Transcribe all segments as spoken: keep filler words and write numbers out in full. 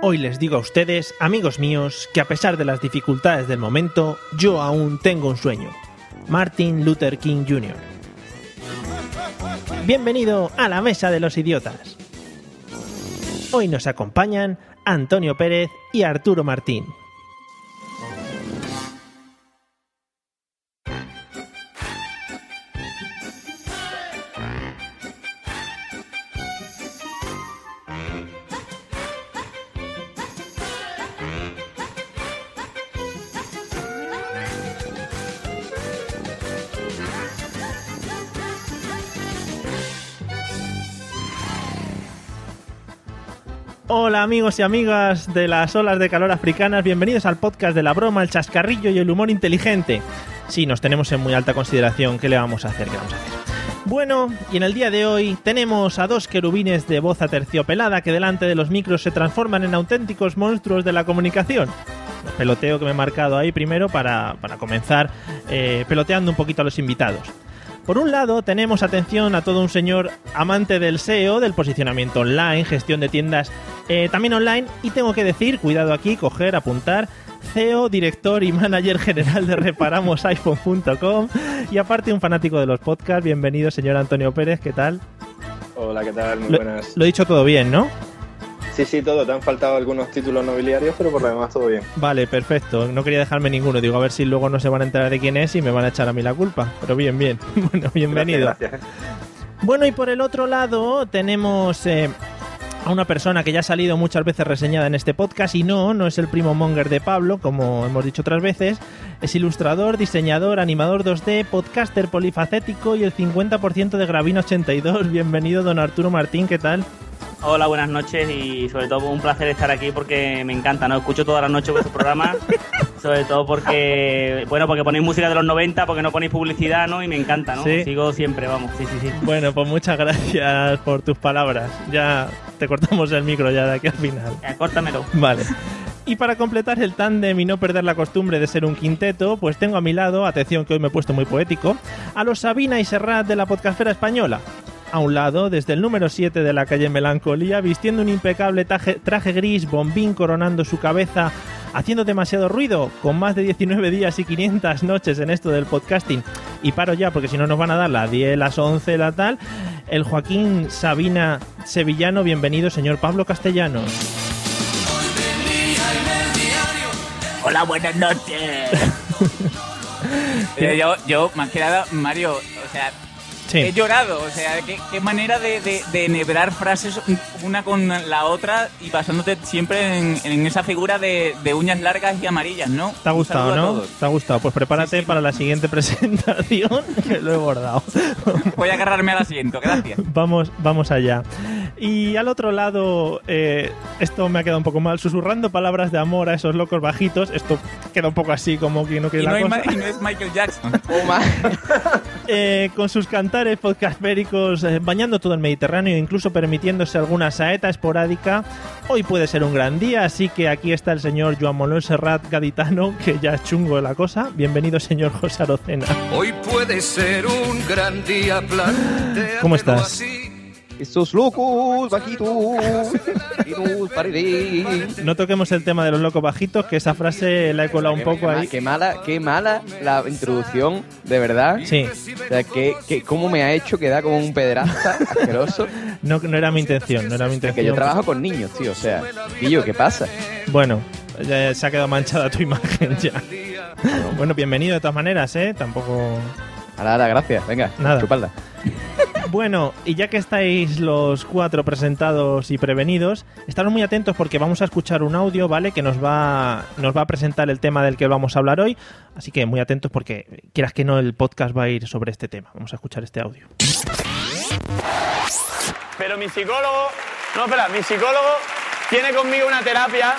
Hoy les digo a ustedes, amigos míos, que a pesar de las dificultades del momento, yo aún tengo un sueño. Martin Luther King junior Bienvenido a la Mesa de los Idiotas. Hoy nos acompañan Antonio Pérez y Arturo Martín. Hola amigos y amigas de las olas de calor africanas, bienvenidos al podcast de la broma, el chascarrillo y el humor inteligente. Sí, nos tenemos en muy alta consideración, ¿qué le vamos a hacer? ¿Qué vamos a hacer? Bueno, y en el día de hoy tenemos a dos querubines de voz aterciopelada que delante de los micros se transforman en auténticos monstruos de la comunicación. El peloteo que me he marcado ahí primero para, para comenzar eh, peloteando un poquito a los invitados. Por un lado, tenemos atención a todo un señor amante del S E O, del posicionamiento online, gestión de tiendas eh, también online, y tengo que decir, cuidado aquí, coger, apuntar, C E O, director y manager general de Reparamosiphone punto com, y aparte un fanático de los podcasts. Bienvenido, señor Antonio Pérez, ¿qué tal? Hola, ¿qué tal? Muy buenas. Lo, lo he dicho todo bien, ¿no? Sí, sí, todo. Te han faltado algunos títulos nobiliarios, pero por lo demás todo bien. Vale, perfecto. No quería dejarme ninguno. Digo, a ver si luego no se van a enterar de quién es y me van a echar a mí la culpa. Pero bien, bien. Bueno, bienvenido. Gracias, gracias. Bueno, y por el otro lado tenemos eh, a una persona que ya ha salido muchas veces reseñada en este podcast. Y no, no es el primo monger de Pablo, como hemos dicho otras veces. Es ilustrador, diseñador, animador dos D, podcaster polifacético y el cincuenta por ciento de Gravina ochenta y dos. Bienvenido, don Arturo Martín. ¿Qué tal? Hola, buenas noches y sobre todo un placer estar aquí porque me encanta, ¿no? Escucho toda la noche vuestro programa, sobre todo porque, bueno, porque ponéis música de los noventa, porque no ponéis publicidad, ¿no? Y me encanta, ¿no? ¿Sí? Sigo siempre, vamos, sí, sí, sí. Bueno, pues muchas gracias por tus palabras. Ya te cortamos el micro ya de aquí al final. Ya, córtamelo. Vale. Y para completar el tándem y no perder la costumbre de ser un quinteto, pues tengo a mi lado, atención que hoy me he puesto muy poético, a los Sabina y Serrat de la podcastfera española. A un lado, desde el número siete de la calle Melancolía, vistiendo un impecable traje, traje gris, bombín coronando su cabeza, haciendo demasiado ruido, con más de diecinueve días y quinientas noches en esto del podcasting. Y paro ya, porque si no nos van a dar las diez, las once, la tal. El Joaquín Sabina sevillano, bienvenido, señor Pablo Castellanos. Hola, buenas noches. eh, yo, yo, más que nada, Mario, o sea... Sí. He llorado, o sea, qué, qué manera de, de, de enhebrar frases una con la otra y basándote siempre en, en esa figura de, de uñas largas y amarillas, ¿no? Te ha gustado, ¿no? Te ha gustado. Pues prepárate sí, sí. para la siguiente presentación, que lo he bordado. Voy a agarrarme al asiento, gracias. Vamos, vamos allá. Y al otro lado, eh, esto me ha quedado un poco mal, susurrando palabras de amor a esos locos bajitos. Esto queda un poco así, como que no quiere la cosa. Y no es Michael Jackson. Oh, man. eh, con sus cantares podcastféricos, eh, bañando todo el Mediterráneo, incluso permitiéndose alguna saeta esporádica. Hoy puede ser un gran día, así que aquí está el señor Joan Manuel Serrat gaditano, que ya es chungo la cosa. Bienvenido, señor José Arocena. Hoy puede ser un gran día, planteártelo. ¿Cómo estás? Así. Estos locos bajitos, bajitos, paredes. No toquemos el tema de los locos bajitos, que esa frase la he colado un poco ahí. Qué mala, qué mala la introducción, de verdad. Sí. O sea, que, que cómo me ha hecho quedar como un pederasta asqueroso. No, no era mi intención, no era mi intención. Que yo trabajo con niños, tío, o sea, tío, ¿qué pasa? Bueno, ya se ha quedado manchada tu imagen ya. Bueno, bienvenido de todas maneras, ¿eh? Tampoco... Ahora, ahora, gracias, venga, nada. Chupadla. Bueno, y ya que estáis los cuatro presentados y prevenidos, estaros muy atentos porque vamos a escuchar un audio, ¿vale? Que nos va, nos va a presentar el tema del que vamos a hablar hoy. Así que muy atentos porque, quieras que no, el podcast va a ir sobre este tema. Vamos a escuchar este audio. Pero mi psicólogo... No, espera, mi psicólogo tiene conmigo una terapia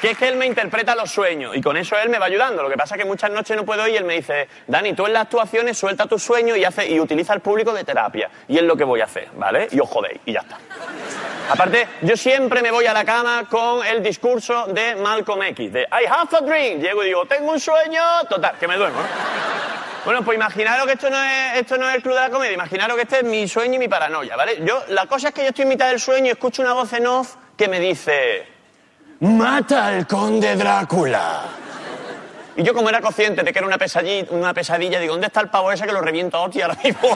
que es que él me interpreta los sueños y con eso él me va ayudando. Lo que pasa es que muchas noches no puedo ir y él me dice, Dani, tú en las actuaciones suelta tus sueños y, hace, y utiliza al público de terapia. Y es lo que voy a hacer, ¿vale? Y os jodéis, y ya está. Aparte, yo siempre me voy a la cama con el discurso de Malcolm X, de I have a dream. Llego y digo, tengo un sueño, total, que me duermo, ¿no? Bueno, pues imaginaros que esto no es esto no es el Club de la Comedia, imaginaros que este es mi sueño y mi paranoia, ¿vale? Yo, la cosa es que yo estoy en mitad del sueño y escucho una voz en off que me dice... ¡Mata al conde Drácula! Y yo, como era consciente de que era una pesadilla, una pesadilla digo, ¿dónde está el pavo ese que lo reviento a hostia ahora mismo?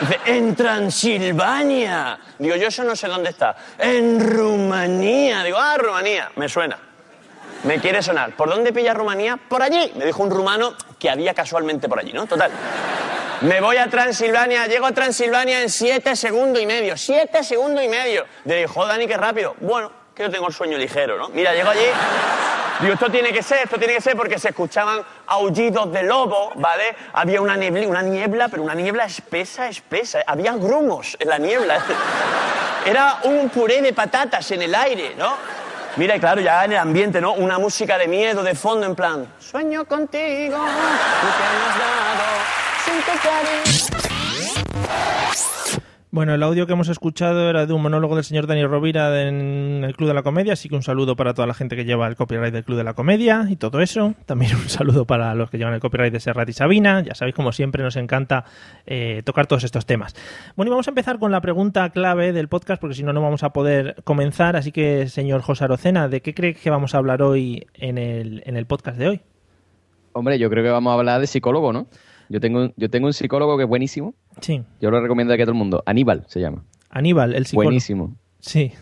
Dice, ¡en Transilvania! Digo, yo eso no sé dónde está. ¡En Rumanía! Digo, ¡ah, Rumanía! Me suena. Me quiere sonar. ¿Por dónde pilla Rumanía? ¡Por allí! Me dijo un rumano que había casualmente por allí, ¿no? Total. Me voy a Transilvania, llego a Transilvania en siete segundos y medio. ¡Siete segundos y medio! Dijo, Dani, qué rápido. Bueno, que yo tengo el sueño ligero, ¿no? Mira, llego allí, digo, esto tiene que ser, esto tiene que ser, porque se escuchaban aullidos de lobo, ¿vale? Había una niebla, una niebla, pero una niebla espesa, espesa. Había grumos en la niebla. Era un puré de patatas en el aire, ¿no? Mira, y claro, ya en el ambiente, ¿no? Una música de miedo de fondo, en plan... Sueño contigo, tú te has dado, sin tu cariño... Bueno, el audio que hemos escuchado era de un monólogo del señor Daniel Rovira en el Club de la Comedia, así que un saludo para toda la gente que lleva el copyright del Club de la Comedia y todo eso. También un saludo para los que llevan el copyright de Serrat y Sabina. Ya sabéis, como siempre, nos encanta eh, tocar todos estos temas. Bueno, y vamos a empezar con la pregunta clave del podcast, porque si no, no vamos a poder comenzar. Así que, señor José Arocena, ¿de qué cree que vamos a hablar hoy en el, en el podcast de hoy? Hombre, yo creo que vamos a hablar de psicólogo, ¿no? Yo tengo, yo tengo un psicólogo que es buenísimo. Sí. Yo lo recomiendo aquí a todo el mundo. Aníbal se llama. Aníbal, el psicólogo. Buenísimo. Sí.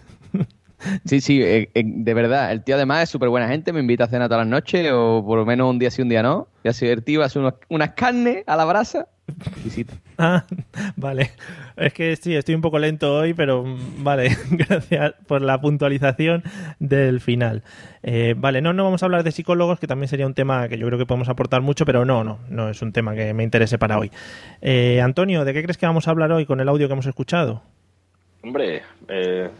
Sí, sí, eh, eh, de verdad. El tío además es súper buena gente. Me invita a cenar todas las noches o por lo menos un día sí, un día no. Ya se divertido, hace unos, unas carnes a la brasa. Visita. Ah, vale. Es que sí, estoy un poco lento hoy, pero vale. Gracias por la puntualización del final. Eh, vale, no, no vamos a hablar de psicólogos, que también sería un tema que yo creo que podemos aportar mucho, pero no, no, no es un tema que me interese para hoy. Eh, Antonio, ¿de qué crees que vamos a hablar hoy con el audio que hemos escuchado? Hombre, eh,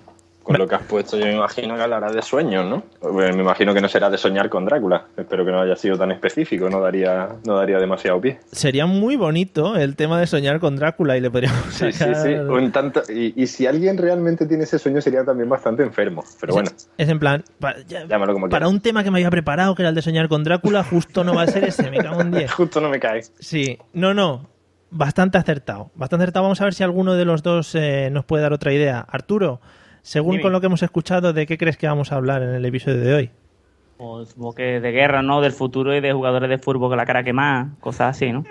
con bueno. Lo que has puesto yo me imagino que hablarás de sueños, ¿no? Bueno, me imagino que no será de soñar con Drácula. Espero que no haya sido tan específico, no daría, no daría demasiado pie. Sería muy bonito el tema de soñar con Drácula y le podríamos sacar... Sí, sí, sí. Un tanto... y, y si alguien realmente tiene ese sueño sería también bastante enfermo, pero es, bueno. Es en plan, para, ya, como para un tema que me había preparado, que era el de soñar con Drácula, justo no va a ser ese, me cago en diez. Justo no me cae. Sí, no, no. Bastante acertado. Bastante acertado. Vamos a ver si alguno de los dos eh, nos puede dar otra idea. Arturo... Según con lo que hemos escuchado, ¿de qué crees que vamos a hablar en el episodio de hoy? Pues supongo que de guerra, ¿no? Del futuro y de jugadores de fútbol con la cara quemada, cosas así, ¿no?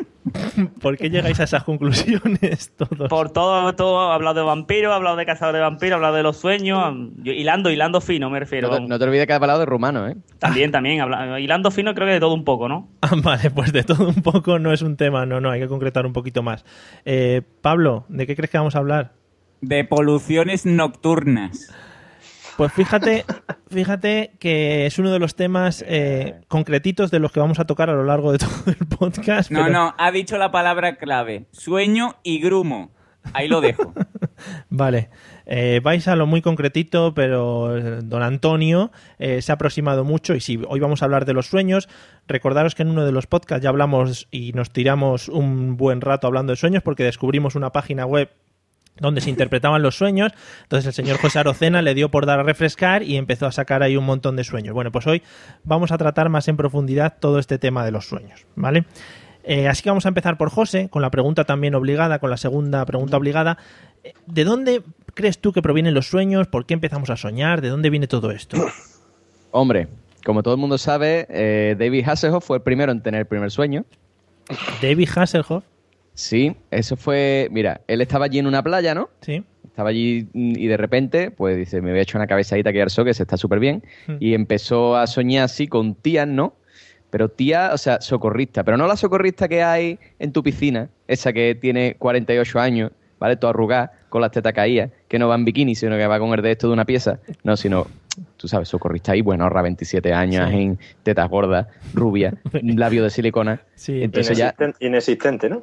¿Por qué llegáis a esas conclusiones todos? Por todo, todo. He hablado de vampiros, he hablado de cazadores de vampiros, he hablado de los sueños, yo, hilando, hilando fino, me refiero. No te, no te olvides que has hablado de rumano, ¿eh? También, también. Hablando, hilando fino creo que de todo un poco, ¿no? Ah, vale, pues de todo un poco no es un tema, no, no, hay que concretar un poquito más. Eh, Pablo, ¿de qué crees que vamos a hablar? De poluciones nocturnas. Pues fíjate, fíjate que es uno de los temas eh, concretitos de los que vamos a tocar a lo largo de todo el podcast. No, pero... no, ha dicho la palabra clave, sueño y grumo. Ahí lo dejo. Vale, eh, vais a lo muy concretito, pero don Antonio eh, se ha aproximado mucho y sí, hoy vamos a hablar de los sueños. Recordaros que en uno de los podcasts ya hablamos y nos tiramos un buen rato hablando de sueños porque descubrimos una página web donde se interpretaban los sueños. Entonces el señor José Arocena le dio por dar a refrescar y empezó a sacar ahí un montón de sueños. Bueno, pues hoy vamos a tratar más en profundidad todo este tema de los sueños, ¿vale? Eh, así que vamos a empezar por José, con la pregunta también obligada, con la segunda pregunta obligada. ¿De dónde crees tú que provienen los sueños? ¿Por qué empezamos a soñar? ¿De dónde viene todo esto? Hombre, como todo el mundo sabe, eh, David Hasselhoff fue el primero en tener el primer sueño. ¿David Hasselhoff? Sí, eso fue... Mira, él estaba allí en una playa, ¿no? Sí. Estaba allí y de repente, pues dice, me voy a echar una cabezadita aquí al sol, que se está súper bien. Mm. Y empezó a soñar así con tías, ¿no? Pero tía, o sea, socorrista. Pero no la socorrista que hay en tu piscina, esa que tiene cuarenta y ocho años, ¿vale? Toda arrugada, con las tetas caídas, que no va en bikini, sino que va con el de esto de una pieza. No, sino... Tú sabes, socorrista ahí, bueno, ahorra veintisiete años, sí. En tetas gordas, rubia, labio de silicona. Sí. Entonces, Inexisten- ya... Inexistente, ¿no?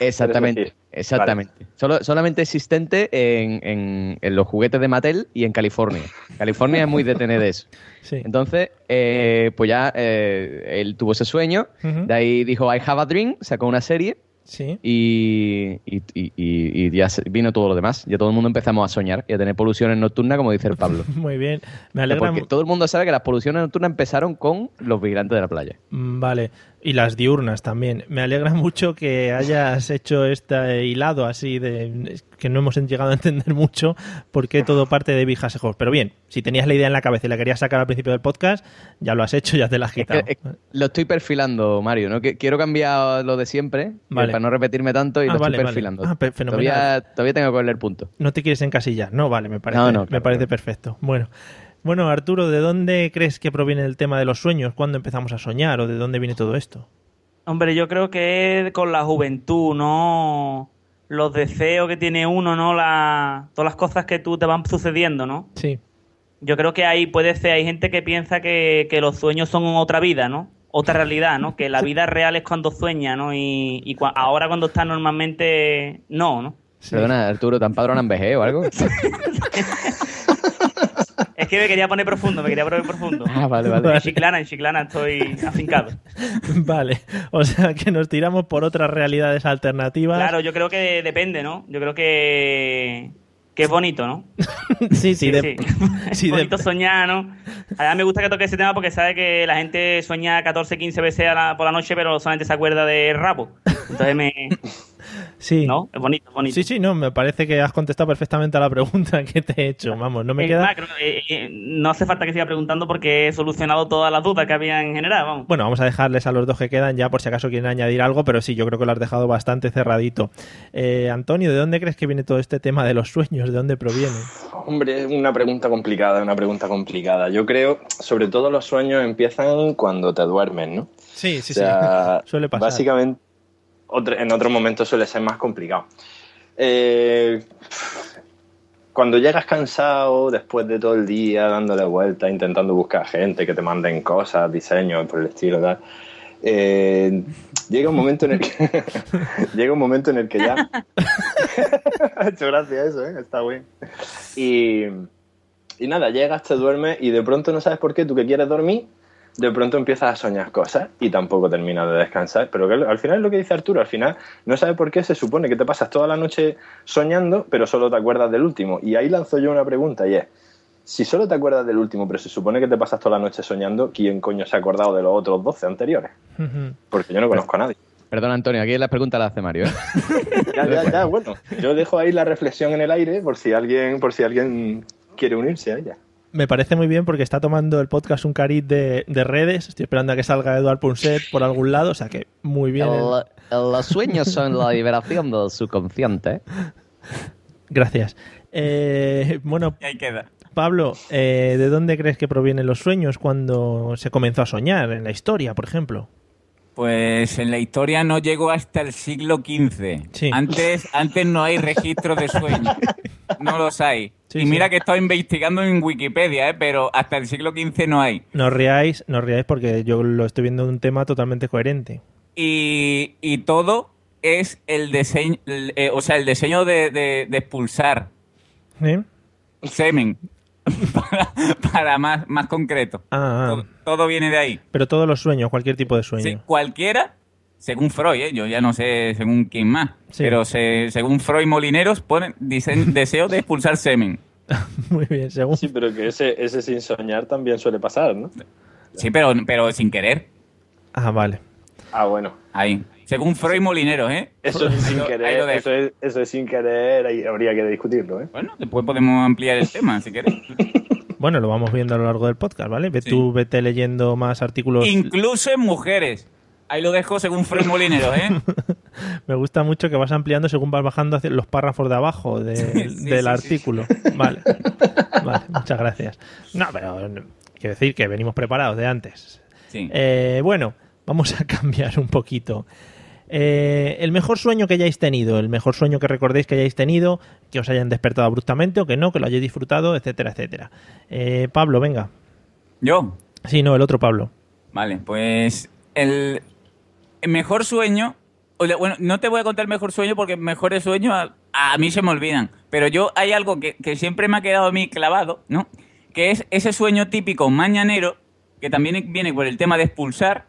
Exactamente. Exactamente. Vale. Solo, solamente existente en, en, en los juguetes de Mattel y en California. California es muy de tener eso. Sí. Entonces, eh, pues ya eh, él tuvo ese sueño. Uh-huh. De ahí dijo, I have a dream, sacó una serie. Sí. Y, y, y, y ya vino todo lo demás. Ya todo el mundo empezamos a soñar y a tener poluciones nocturnas, como dice el Pablo. Muy bien. Me alegra. Porque todo el mundo sabe que las poluciones nocturnas empezaron con los vigilantes de la playa. Vale. Y las diurnas también. Me alegra mucho que hayas hecho este hilado así de que no hemos llegado a entender mucho por qué todo parte de Bijasejos. Pero bien, si tenías la idea en la cabeza y la querías sacar al principio del podcast, ya lo has hecho, ya te la has quitado. Es que, es, lo estoy perfilando, Mario, ¿no? Que, quiero cambiar lo de siempre, vale, para no repetirme tanto, y ah, lo vale, estoy perfilando. Vale. Ah, todavía, todavía tengo que leer punto. No te quieres encasillar. No, vale, me parece, no, no, claro, me parece claro. perfecto. Bueno. Bueno, Arturo, ¿de dónde crees que proviene el tema de los sueños? ¿Cuándo empezamos a soñar o de dónde viene todo esto? Hombre, yo creo que con la juventud, ¿no? Los deseos que tiene uno, ¿no? La... Todas las cosas que tú te van sucediendo, ¿no? Sí. Yo creo que ahí puede ser, hay gente que piensa que, que los sueños son otra vida, ¿no? Otra realidad, ¿no? Que la vida real es cuando sueña, ¿no? Y, y cu- ahora cuando está normalmente, no, ¿no? Sí. Perdona, Arturo, ¿te han padrón en vejez o algo? Es que me quería poner profundo, me quería poner profundo. Ah, vale, vale. En Chiclana, en Chiclana estoy afincado. Vale, o sea que nos tiramos por otras realidades alternativas. Claro, yo creo que depende, ¿no? Yo creo que, que es bonito, ¿no? Sí, sí, sí, de... sí. sí es bonito de... soñar, ¿no? Además me gusta que toque ese tema porque sabe que la gente sueña catorce, quince veces a la, por la noche, pero solamente se acuerda de rabo. Entonces me... Sí. ¿No? Es bonito, bonito. Sí, sí, no, me parece que has contestado perfectamente a la pregunta que te he hecho. Vamos, no me es queda... Más, creo, eh, eh, no hace falta que siga preguntando porque he solucionado todas las dudas que había en general. Vamos. Bueno, vamos a dejarles a los dos que quedan ya por si acaso quieren añadir algo, pero sí, yo creo que lo has dejado bastante cerradito. Eh, Antonio, ¿de dónde crees que viene todo este tema de los sueños? ¿De dónde proviene? Hombre, es una pregunta complicada, una pregunta complicada. Yo creo, sobre todo los sueños empiezan cuando te duermes, ¿no? Sí, sí, o sea, sí. Suele pasar. Básicamente... Otro, en otro momento suele ser más complicado. Eh, cuando llegas cansado, después de todo el día, dándole vueltas, intentando buscar gente, que te manden cosas, diseños por el estilo, tal, eh, llega un momento en el que llega un momento en el que ya ha hecho gracia eso, ¿eh? Está bien. Y, y nada, llegas, te duermes y de pronto no sabes por qué, tú que quieres dormir, de pronto empiezas a soñar cosas y tampoco terminas de descansar. Pero que al final es lo que dice Arturo, al final no sabes por qué se supone que te pasas toda la noche soñando, pero solo te acuerdas del último. Y ahí lanzo yo una pregunta y es, si solo te acuerdas del último, pero se supone que te pasas toda la noche soñando, ¿quién coño se ha acordado de los otros doce anteriores? Uh-huh. Porque yo no conozco a nadie. Perdón, Antonio, aquí la pregunta la hace Mario, ¿eh? Ya, ya, ya, bueno. Yo dejo ahí la reflexión en el aire por si alguien, por si alguien quiere unirse a ella. Me parece muy bien porque está tomando el podcast un cariz de, de redes. Estoy esperando a que salga Eduard Punset por algún lado. O sea que muy bien. El, el, los sueños son la liberación del subconsciente. Gracias. Eh, bueno, ahí queda. Pablo, eh, ¿de dónde crees que provienen los sueños cuando se comenzó a soñar? En la historia, por ejemplo. Pues en la historia no llegó hasta el siglo quince. Sí. Antes, antes no hay registros de sueños. No los hay. Sí, y mira sí. que estoy investigando en Wikipedia, ¿eh? Pero hasta el siglo quince no hay. No os riáis, no os riáis porque yo lo estoy viendo un tema totalmente coherente. Y, y todo es el diseño, el, eh, o sea, el diseño de, de, de expulsar ¿Eh? semen. Para, para más, más concreto. Ah, ah. Todo, todo viene de ahí. Pero todos los sueños, cualquier tipo de sueño. Sí, cualquiera, según Freud, ¿eh? Yo ya no sé según quién más, sí. pero se, según Freud y Molineros, ponen, dicen deseo de expulsar semen. Muy bien, según. Sí, pero que ese, ese sin soñar también suele pasar, ¿no? Sí, pero, pero sin querer. Ah, vale. Ah, bueno. Ahí. Según Freud y Molineros, ¿eh? Eso es sin querer, eso es, eso es sin querer, ahí habría que discutirlo, ¿eh? Bueno, después podemos ampliar el tema, si querés. Bueno, lo vamos viendo a lo largo del podcast, ¿vale? Sí. Tú vete leyendo más artículos. Incluso en mujeres. Ahí lo dejo según Freud y Molineros, ¿eh? Me gusta mucho que vas ampliando según vas bajando hacia los párrafos de abajo de, sí, sí, del sí, artículo. Sí, sí. Vale. Vale, muchas gracias. No, pero quiero decir que venimos preparados de antes. Sí. Eh, bueno, vamos a cambiar un poquito. Eh, el mejor sueño que hayáis tenido, el mejor sueño que recordéis que hayáis tenido, que os hayan despertado abruptamente o que no, que lo hayáis disfrutado, etcétera, etcétera. Eh, Pablo, venga. ¿Yo? Sí, no, el otro Pablo. Vale, pues el, el mejor sueño Bueno, no te voy a contar mejor sueño porque mejores sueños a, a mí se me olvidan. Pero yo hay algo que, que siempre me ha quedado a mí clavado, ¿no? Que es ese sueño típico mañanero, que también viene por el tema de expulsar,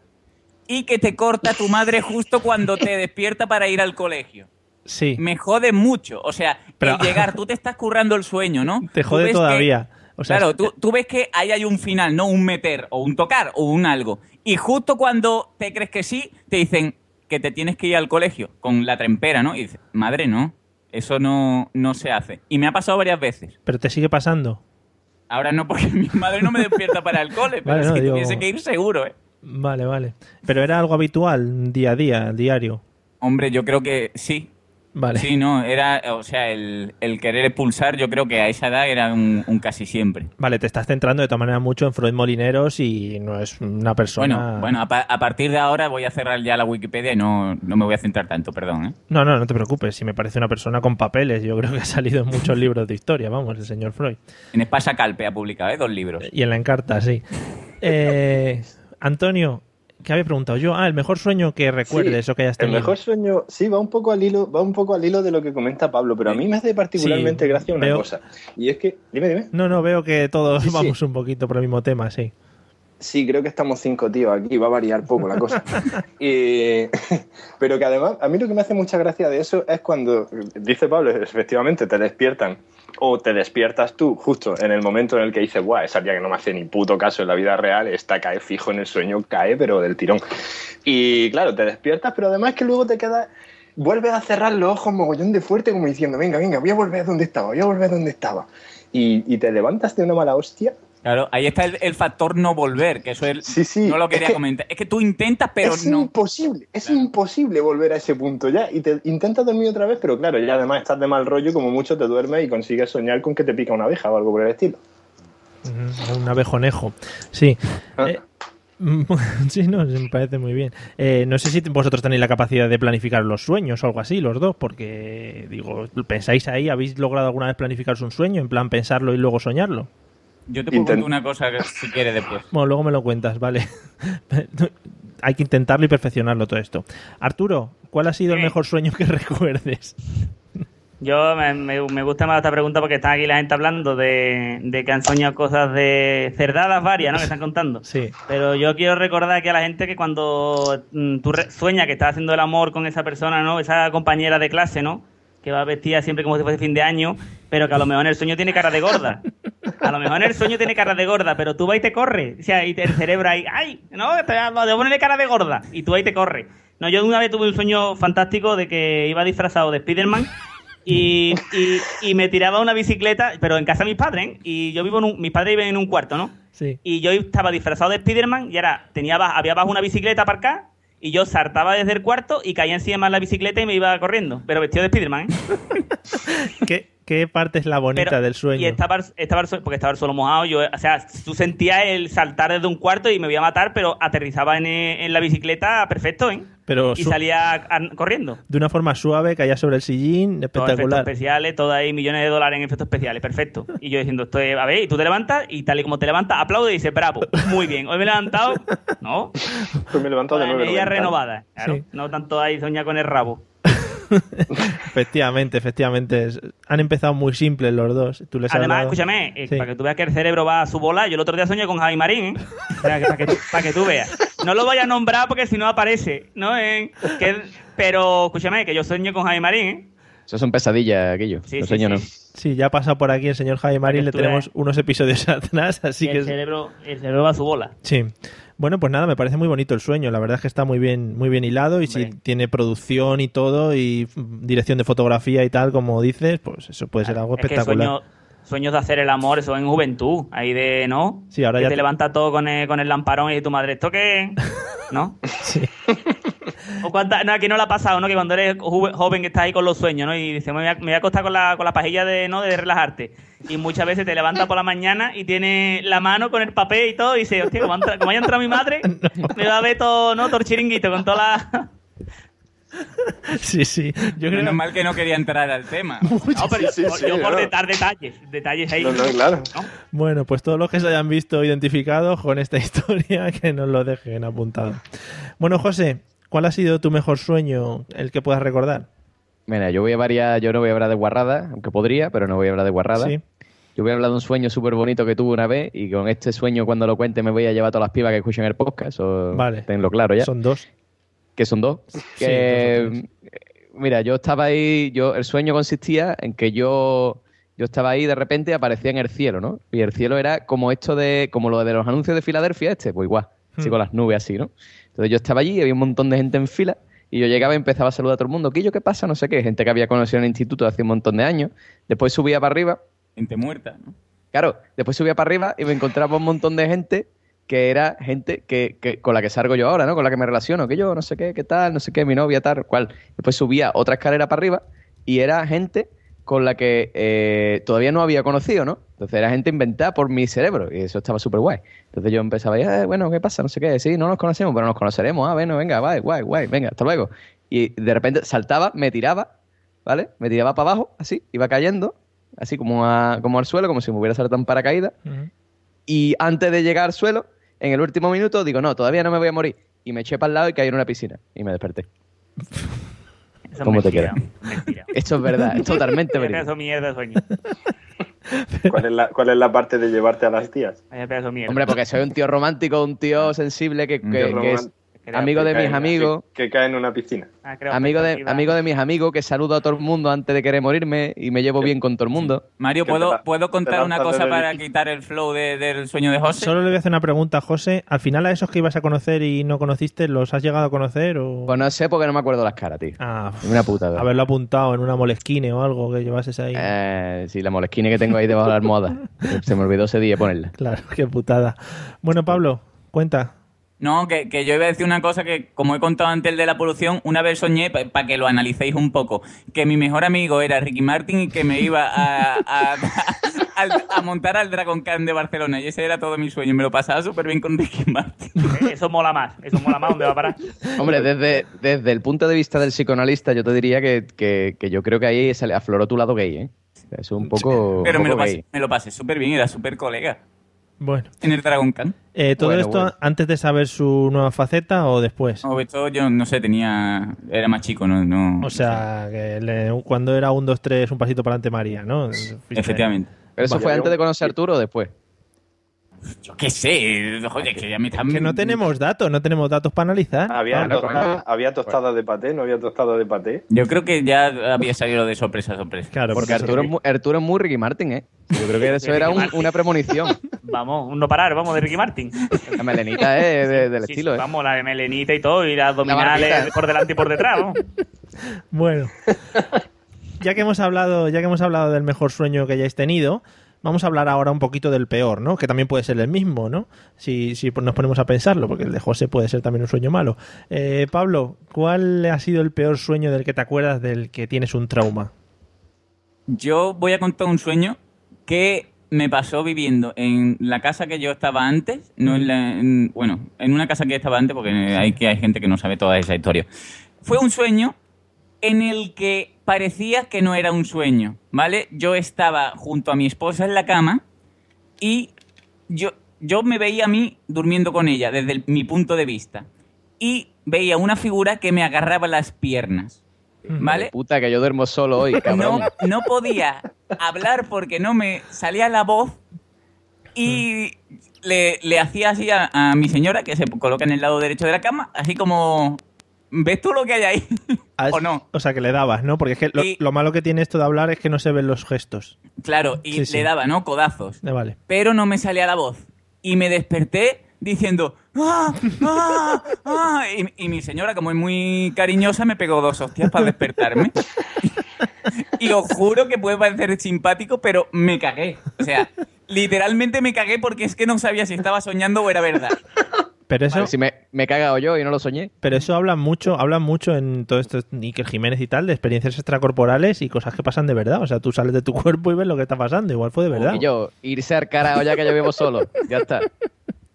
y que te corta tu madre justo cuando te despierta para ir al colegio. Sí. Me jode mucho. O sea, pero... el llegar, tú te estás currando el sueño, ¿no? Te jode todavía. Que, o sea, claro, es... tú, tú ves que ahí hay un final, no un meter, o un tocar, o un algo. Y justo cuando te crees que sí, te dicen que te tienes que ir al colegio con la trempera, ¿no? Y dices, madre, no, eso no, no se hace. Y me ha pasado varias veces. ¿Pero te sigue pasando? Ahora no, porque mi madre no me despierta para el cole, pero vale, no, si digo... tuviese que ir seguro, ¿eh? Vale, vale. ¿Pero era algo habitual, día a día, diario? Hombre, yo creo que sí. Vale. Sí, no, era, o sea, el, el querer expulsar, yo creo que a esa edad era un, un casi siempre. Vale, te estás centrando de todas maneras mucho en Freud Molineros y no es una persona... Bueno, bueno a, pa a partir de ahora voy a cerrar ya la Wikipedia y no, no me voy a centrar tanto, perdón, ¿eh? No, no, no te preocupes, si me parece una persona con papeles, yo creo que ha salido en muchos libros de historia, vamos, el señor Freud. En Espasa Calpe ha publicado, ¿eh? Dos libros. Y en la Encarta, sí. eh, Antonio... ¿Qué había preguntado yo? Ah, el mejor sueño que recuerdes sí, o que hayas tenido. El mejor sueño, sí, va un poco al hilo, va un poco al hilo de lo que comenta Pablo, pero a mí me hace particularmente sí, gracia una veo... cosa. Y es que, dime, dime. No, no, veo que todos sí, vamos sí. un poquito por el mismo tema, sí. Sí, creo que estamos cinco tíos aquí, va a variar poco la cosa. eh, pero que además, a mí lo que me hace mucha gracia de eso es cuando, dice Pablo, efectivamente te despiertan o te despiertas tú justo en el momento en el que dices, guau, esa tía que no me hace ni puto caso en la vida real, esta cae fijo en el sueño, cae pero del tirón. Y claro, te despiertas, pero además que luego te quedas... Vuelves a cerrar los ojos mogollón de fuerte como diciendo, venga, venga, voy a volver a donde estaba, voy a volver a donde estaba. Y, y te levantas de una mala hostia. Claro, ahí está el, el factor no volver, que eso es, sí, sí. no lo quería es que, comentar. Es que tú intentas, pero es no. Es imposible, es claro. imposible volver a ese punto ya. Y te intentas dormir otra vez, pero claro, ya además estás de mal rollo, como mucho te duermes y consigues soñar con que te pica una abeja o algo por el estilo. Un abejonejo, sí. Ah. Eh, sí, no, me parece muy bien. Eh, no sé si vosotros tenéis la capacidad de planificar los sueños o algo así, los dos, porque, digo, ¿pensáis ahí? ¿Habéis logrado alguna vez planificaros un sueño? En plan, pensarlo y luego soñarlo. Yo te puedo contar una cosa que, si quieres después. Bueno, luego me lo cuentas, vale. Hay que intentarlo y perfeccionarlo todo esto. Arturo, ¿cuál ha sido sí. el mejor sueño que recuerdes? Yo me, me, me gusta más esta pregunta porque están aquí la gente hablando de, de que han soñado cosas de cerdadas varias, ¿no? Que están contando. Sí. Pero yo quiero recordar aquí a la gente que cuando mm, tú re sueñas que estás haciendo el amor con esa persona, ¿no? Esa compañera de clase, ¿no? Que va vestida siempre como si fuese fin de año, pero que a lo mejor en el sueño tiene cara de gorda. A lo mejor en el sueño tiene cara de gorda, pero tú vas y te corre. O sea, y el cerebro ahí, ¡ay! No, te voy a ponerle cara de gorda. Y tú ahí te corre. No, yo una vez tuve un sueño fantástico de que iba disfrazado de Spiderman y, y, y me tiraba una bicicleta, pero en casa de mis padres, ¿eh? Y yo vivo en un, mis padres viven en un cuarto, ¿no? Sí. Y yo estaba disfrazado de Spiderman y era, tenía, había abajo una bicicleta aparcada. Y yo saltaba desde el cuarto y caía encima de la bicicleta y me iba corriendo, pero vestido de Spiderman, ¿eh? ¿Qué, ¿Qué parte es la bonita pero, del sueño? Y estaba, estaba, porque estaba el suelo mojado, yo, o sea, tú sentías el saltar desde un cuarto y me voy a matar, pero aterrizaba en, en la bicicleta perfecto, ¿eh? Pero y salía a, corriendo. De una forma suave, caía sobre el sillín, espectacular. Todo efectos especiales, todo ahí, millones de dólares en efectos especiales, perfecto. Y yo diciendo, esto es, a ver, y tú te levantas, y tal y como te levantas, aplaude y dices, bravo, muy bien. Hoy me he levantado, ¿no? Hoy me he levantado de nuevo. Energía renovada, claro. Sí. No tanto ahí soñar con el rabo. efectivamente, efectivamente. Han empezado muy simples los dos. Tú les Además, dado... escúchame, eh, sí. para que tú veas que el cerebro va a su bola, yo el otro día soñé con Javi Marín, ¿eh? O sea, que, para, que, para que tú veas. No lo vaya a nombrar porque si no aparece, ¿no? Eh, que, pero escúchame, que yo soñé con Javi Marín, ¿eh? Eso son pesadillas, aquello. Sí, los sí, sueños sí. no. Sí, ya pasa por aquí el señor Javi Marín, le tenemos ves. unos episodios atrás, así el que... Cerebro, el cerebro va a su bola. Sí. Bueno, pues nada, me parece muy bonito el sueño. La verdad es que está muy bien, muy bien hilado y Hombre. si tiene producción y todo y dirección de fotografía y tal, como dices, pues eso puede ser algo es espectacular. Que sueño, sueños de hacer el amor, eso en juventud, ahí de, ¿no? Sí, ahora que ya te, te... levantas todo con el, con el lamparón y tu madre, ¿esto qué? ¿No? Sí. O cuánta, no, aquí no la ha pasado, ¿no? Que cuando eres joven, joven que estás ahí con los sueños, ¿no? Y dices, me voy a, me voy a acostar con la, con la pajilla de, ¿no? de relajarte. Y muchas veces te levantas por la mañana y tienes la mano con el papel y todo y dices, hostia, como, entra, como haya entrado mi madre, no. me va a ver todo, ¿no? Todo el chiringuito con toda la... Sí, sí. Yo Menos creo... mal que no quería entrar al tema. No, pero sí, yo, sí, yo sí, por claro. detalles, detalles ahí. No, no, claro. ¿No? Bueno, pues todos los que se hayan visto identificados con esta historia, que nos lo dejen apuntado. Bueno, José... ¿Cuál ha sido tu mejor sueño, el que puedas recordar? Mira, yo voy a variar, yo no voy a hablar de guarrada, aunque podría, pero no voy a hablar de guarrada. Sí. Yo voy a hablar de un sueño súper bonito que tuve una vez, y con este sueño, cuando lo cuente, me voy a llevar a todas las pibas que escuchan el podcast. O vale. Tenlo claro ya. Son dos. Que son dos. Sí, que, dos mira, yo estaba ahí, yo el sueño consistía en que yo... Yo estaba ahí, de repente aparecía en el cielo, ¿no? Y el cielo era como esto de... Como lo de los anuncios de Filadelfia, este, pues igual. Así hmm. con las nubes así, ¿no? Entonces yo estaba allí, había un montón de gente en fila, y yo llegaba y empezaba a saludar a todo el mundo. ¿Qué yo qué pasa? No sé qué. Gente que había conocido en el instituto hace un montón de años. Después subía para arriba. Gente muerta, ¿no? Claro. Después subía para arriba y me encontraba un montón de gente que era gente que, que con la que salgo yo ahora, ¿no? Con la que me relaciono. Que yo, no sé qué, qué tal, no sé qué, mi novia, tal, cual. Después subía otra escalera para arriba y era gente... con la que eh, todavía no había conocido, ¿no? Entonces era gente inventada por mi cerebro y eso estaba súper guay. Entonces yo empezaba a decir, bueno, ¿qué pasa? No sé qué. Sí, no nos conocemos, pero nos conoceremos. Ah, bueno, venga, guay, guay, guay, venga, hasta luego. Y de repente saltaba, me tiraba, ¿vale? Me tiraba para abajo, así, iba cayendo, así como, a, como al suelo, como si me hubiera saltado en paracaídas. Uh-huh. Y antes de llegar al suelo, en el último minuto, digo, no, todavía no me voy a morir. Y me eché para el lado y caí en una piscina y me desperté. ¿Cómo te queda? Esto es verdad, es totalmente verdad. Pedazo mierda sueño. ¿Cuál es, la, ¿Cuál es la parte de llevarte a las tías? Vaya pedazo mierda. Hombre, porque soy un tío romántico, un tío sensible que, que, tío que es amigo que de mis amigos. Que, que cae en una piscina. Ah, amigo, de, amigo de mis amigos, que saludo a todo el mundo antes de querer morirme y me llevo bien con todo el mundo. Mario, ¿puedo, la, ¿puedo contar una cosa para quitar el flow de, del sueño de José? Solo le voy a hacer una pregunta, José. ¿Al final a esos que ibas a conocer y no conociste, los has llegado a conocer? O... Pues no sé, porque no me acuerdo las caras, tío. Ah, una puta. ¿Verdad? Haberlo apuntado en una moleskine o algo que llevases ahí. Eh, sí, la moleskine que tengo ahí debajo de la almohada. Se me olvidó ese día ponerla. Claro, qué putada. Bueno, Pablo, cuenta. No, que, que yo iba a decir una cosa que, como he contado antes el de la polución, una vez soñé, para pa que lo analicéis un poco, que mi mejor amigo era Ricky Martin y que me iba a, a, a, a, a montar al Dragon Khan de Barcelona. Y ese era todo mi sueño. Me lo pasaba súper bien con Ricky Martin. Eso mola más. Eso mola más. ¿Dónde va a parar? Hombre, desde, desde el punto de vista del psicoanalista, yo te diría que, que, que yo creo que ahí se afloró tu lado gay, ¿eh? Es un poco... Pero un me, poco lo pasé, me lo pasé súper bien. Era súper colega. Bueno. En el Dragon Khan. Eh, ¿Todo bueno, esto bueno. antes de saber su nueva faceta o después? No, esto yo no sé, tenía... Era más chico, no... no o sea, no sé. que le, cuando era un, dos, tres, un pasito para adelante María, ¿no? Efectivamente. ¿Pero eso vale, fue yo... antes de conocer a Arturo o después? Yo qué sé, joder, que ya me están... Que no tenemos datos, no tenemos datos para analizar. Había, no, no, había tostadas de paté, no había tostadas de paté. Yo creo que ya había salido de sorpresa a sorpresa. Claro, porque Arturo es, Arturo es muy Ricky Martin, ¿eh? Yo creo que eso era un, una premonición. Vamos, no parar, vamos, de Ricky Martin. La melenita, ¿eh? De, del sí, estilo, sí, ¿eh? Vamos, la de melenita y todo, y las abdominales la por delante y por detrás, ¿no? Bueno, ya que hemos hablado, ya que hemos hablado del mejor sueño que hayáis tenido... Vamos a hablar ahora un poquito del peor, ¿no? Que también puede ser el mismo, ¿no? Si, si nos ponemos a pensarlo, porque el de José puede ser también un sueño malo. Eh, Pablo, ¿cuál ha sido el peor sueño del que te acuerdas, del que tienes un trauma? Yo voy a contar un sueño que me pasó viviendo en la casa que yo estaba antes, no en la, en, bueno, en una casa que estaba antes, porque hay, que hay gente que no sabe toda esa historia. Fue un sueño en el que parecía que no era un sueño, ¿vale? Yo estaba junto a mi esposa en la cama y yo, yo me veía a mí durmiendo con ella desde el, mi punto de vista y veía una figura que me agarraba las piernas, ¿vale? Puta, que yo duermo solo hoy, cabrón. No, no podía hablar porque no me salía la voz y le, le hacía así a, a mi señora, que se coloca en el lado derecho de la cama, así como... ¿Ves tú lo que hay ahí? Ah, ¿o no? O sea, que le dabas, ¿no? Porque es que lo, y, lo malo que tiene esto de hablar es que no se ven los gestos. Claro, y sí, le sí. daba, ¿no? Codazos. Eh, vale. Pero no me salía la voz. Y me desperté diciendo... ¡Ah! ¡Ah! ¡Ah! Y, y mi señora, como es muy cariñosa, me pegó dos hostias para despertarme. Y os juro que puede parecer simpático, pero me cagué. O sea, literalmente me cagué porque es que no sabía si estaba soñando o era verdad. Pero eso, vale, si me, me he cagado yo y no lo soñé. Pero eso hablan mucho, hablan mucho en todo esto, Iker Jiménez y tal, de experiencias extracorporales y cosas que pasan de verdad. O sea, tú sales de tu cuerpo y ves lo que está pasando. Igual fue de verdad. Y yo, irse al carajo ya que yo vivo solo. Ya está.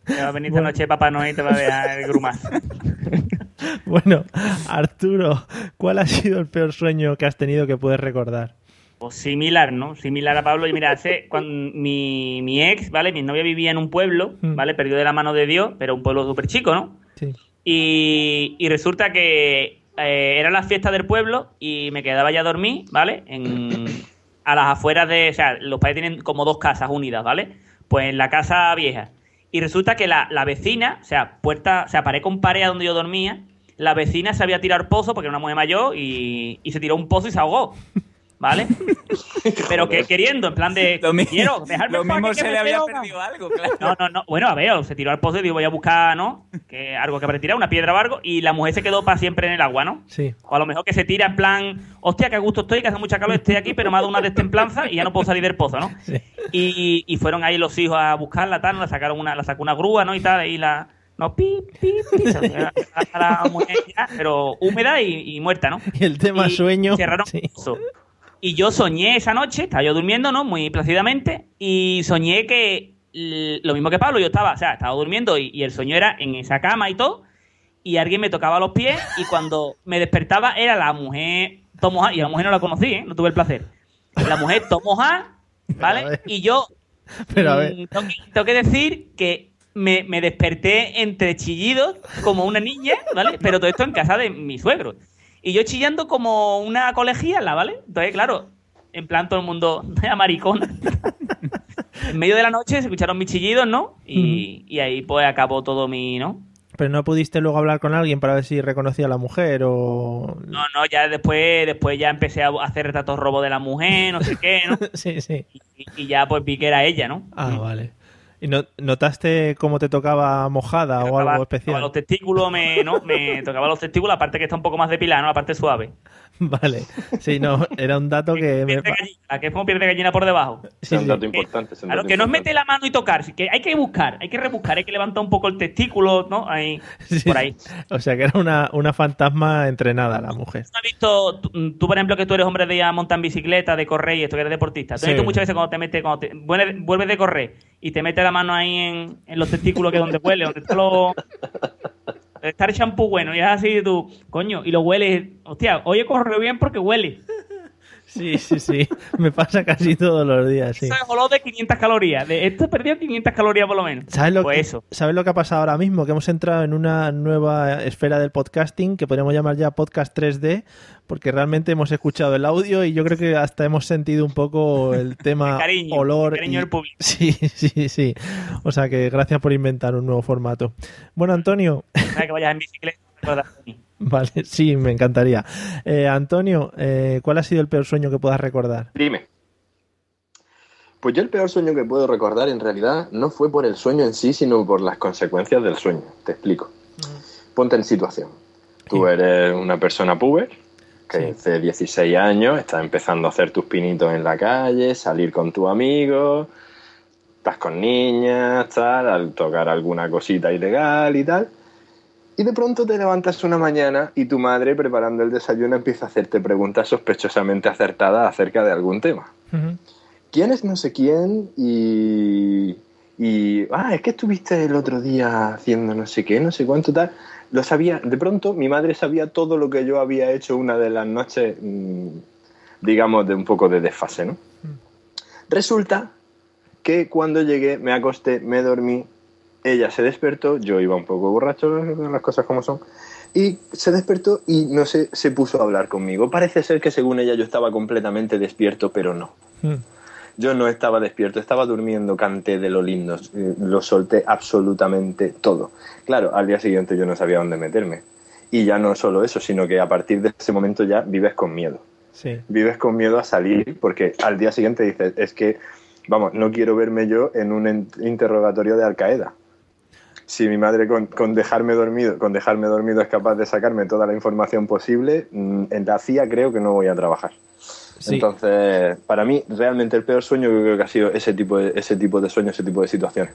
Te va a venir esta bueno. noche Papá Noel y te va a dejar el grumar. Bueno, Arturo, ¿cuál ha sido el peor sueño que has tenido que puedes recordar? Pues similar, ¿no? Similar a Pablo. Y mira, hace cuando mi, mi ex, ¿vale? Mi novia vivía en un pueblo, ¿vale? Perdió de la mano de Dios, pero un pueblo súper chico, ¿no? Sí. Y, y resulta que eh, era la fiesta del pueblo y me quedaba ya a dormir, ¿vale? En, a las afueras de... O sea, los padres tienen como dos casas unidas, ¿vale? Pues en la casa vieja. Y resulta que la, la vecina, o sea, puerta, o sea, pared con pared donde yo dormía, la vecina se había tirado al pozo porque era una mujer mayor y, y se tiró un pozo y se ahogó, ¿vale? Pero que queriendo, en plan de... Lo quiero dejarme lo mismo que se que le había ahoga. Perdido algo, claro. No, no, no. Bueno, a ver, se tiró al pozo y dijo, voy a buscar, ¿no? Que algo que habrá tirado, una piedra o algo, y la mujer se quedó para siempre en el agua, ¿no? Sí. O a lo mejor que se tira en plan, hostia, que a gusto estoy, que hace mucha calor, estoy aquí, pero me ha dado una destemplanza y ya no puedo salir del pozo, ¿no? Sí. Y, y, y fueron ahí los hijos a buscarla, tal, la sacaron una, la sacó una grúa, ¿no? Y tal, y la... No, pi, pi, pi, a la mujer ya, pero húmeda y, y muerta, ¿no? Y el tema y sueño. Cerraron sí. Eso. Y yo soñé esa noche, estaba yo durmiendo, ¿no? Muy plácidamente, y soñé que lo mismo que Pablo, yo estaba, o sea, estaba durmiendo y, y el sueño era en esa cama y todo, y alguien me tocaba los pies, y cuando me despertaba era la mujer Tomoja, y a la mujer no la conocí, ¿eh? No tuve el placer. La mujer Tomoja, ¿vale? Y yo pero a ver. Tengo, que, tengo que decir que Me, me desperté entre chillidos como una niña, ¿vale? Pero todo esto en casa de mi suegro. Y yo chillando como una colegiala, ¿vale? Entonces, claro, en plan todo el mundo a maricona. En medio de la noche se escucharon mis chillidos, ¿no? Y, mm. y ahí pues acabó todo mi, ¿no? Pero no pudiste luego hablar con alguien para ver si reconocía a la mujer o... No, no, ya después después ya empecé a hacer retratos robo de la mujer, no sé qué, ¿no? Sí, sí. Y, y ya pues vi que era ella, ¿no? Ah, sí. Vale. ¿Y notaste cómo te tocaba mojada me o tocaba, algo especial? Los testículos, me, ¿no? Me tocaba los testículos, aparte que está un poco más depilada, ¿no? La parte suave. Vale. Sí, no, era un dato que... me... gallina, que es como piel de gallina por debajo. Sí, es un dato sí. Importante. Claro, que importante. No es meter la mano y tocar, que hay que buscar, hay que rebuscar, hay que levantar un poco el testículo, ¿no? Ahí, sí, por ahí. O sea, que era una, una fantasma entrenada la mujer. ¿Tú has visto, tú, tú por ejemplo, que tú eres hombre de montar en bicicleta, de correr y esto, que eres deportista? Sí. Tú muchas veces cuando te metes, cuando te vuelves de correr y te metes la mano ahí en, en los testículos, que es donde huele, donde está lo... Estar champú bueno, y es así tú, coño, y lo hueles. Hostia, hoy he corrido bien porque huele. Sí, sí, sí. Me pasa casi todos los días, sí. Eso es de quinientas calorías. De esto he perdido quinientas calorías por lo menos. ¿Sabes lo, pues que, eso. ¿Sabes lo que ha pasado ahora mismo? Que hemos entrado en una nueva esfera del podcasting que podríamos llamar ya podcast tres D, porque realmente hemos escuchado el audio y yo creo que hasta hemos sentido un poco el tema el cariño, olor. El cariño y... del público. Sí, sí, sí. O sea que gracias por inventar un nuevo formato. Bueno, Antonio. Que vayas en bicicleta. Vale, sí, me encantaría. Eh, Antonio, eh, ¿cuál ha sido el peor sueño que puedas recordar? Dime. Pues yo el peor sueño que puedo recordar en realidad no fue por el sueño en sí, sino por las consecuencias del sueño. Te explico. Ponte en situación. Tú eres una persona puber, que hace dieciséis años, estás empezando a hacer tus pinitos en la calle, salir con tus amigos, estás con niñas, tal, al tocar alguna cosita ilegal y tal. Y de pronto te levantas una mañana y tu madre, preparando el desayuno, empieza a hacerte preguntas sospechosamente acertadas acerca de algún tema. Uh-huh. ¿Quién es no sé quién? Y... y ah, es que estuviste el otro día haciendo no sé qué, no sé cuánto, tal. Lo sabía. De pronto mi madre sabía todo lo que yo había hecho una de las noches, digamos, de un poco de desfase, ¿no? Uh-huh. Resulta que cuando llegué, me acosté, me dormí, ella se despertó, yo iba un poco borracho, las cosas como son, y se despertó y no sé, se puso a hablar conmigo. Parece ser que según ella yo estaba completamente despierto, pero no. Mm. Yo no estaba despierto, estaba durmiendo, canté de lo lindo, lo solté absolutamente todo. Claro, al día siguiente yo no sabía dónde meterme. Y ya no solo eso, sino que a partir de ese momento ya vives con miedo. Sí. Vives con miedo a salir, porque al día siguiente dices, es que, vamos, no quiero verme yo en un interrogatorio de Al Qaeda. Si mi madre con, con dejarme dormido con dejarme dormido es capaz de sacarme toda la información posible, en la C I A creo que no voy a trabajar. Sí. Entonces, para mí, realmente el peor sueño yo creo que ha sido ese tipo de, ese tipo de sueños, ese tipo de situaciones.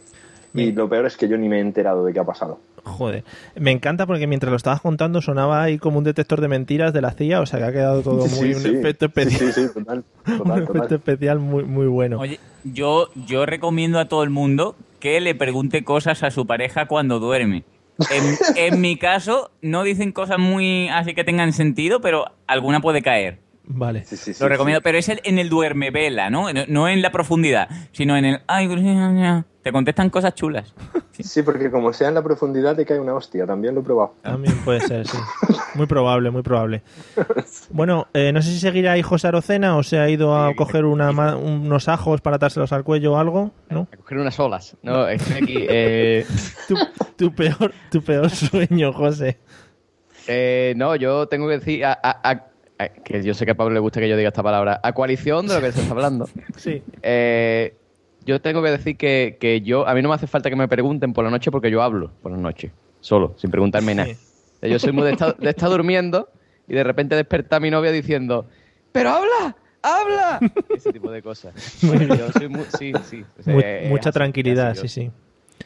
Y lo peor es que yo ni me he enterado de qué ha pasado. Joder, me encanta porque mientras lo estabas contando sonaba ahí como un detector de mentiras de la C I A, o sea que ha quedado todo muy... Sí, un sí. efecto especial. Sí, sí, total. total un efecto total. especial muy, muy bueno. Oye, yo, yo recomiendo a todo el mundo que le pregunte cosas a su pareja cuando duerme. En, en mi caso, no dicen cosas muy así que tengan sentido, pero alguna puede caer. Vale. Sí, sí, sí, lo recomiendo, sí. Pero es el, en el duermevela, ¿no? ¿no? No en la profundidad, sino en el... Ay, te contestan cosas chulas. Sí. Sí, porque como sea en la profundidad te cae una hostia, también lo he probado. También puede ser, sí. Muy probable, muy probable. Bueno, eh, no sé si seguirá ahí José Arocena o se ha ido a coger una, unos ajos para atárselos al cuello o algo, ¿no? A coger unas olas. No, estoy aquí... Eh... tu, tu, peor, tu peor sueño, José. Eh, no, yo tengo que decir... A, a, a... que yo sé que a Pablo le gusta que yo diga esta palabra, a coalición de lo que se está hablando. Sí. Eh, yo tengo que decir que, que yo, a mí no me hace falta que me pregunten por la noche porque yo hablo por la noche, solo, sin preguntarme nada. Sí. Yo soy muy de estar, de estar durmiendo y de repente despertar a mi novia diciendo, ¡pero habla! ¡Habla! Ese tipo de cosas. Muy bien. Yo soy muy, sí, sí. O sea, muy, es, mucha es así, tranquilidad, así, sí,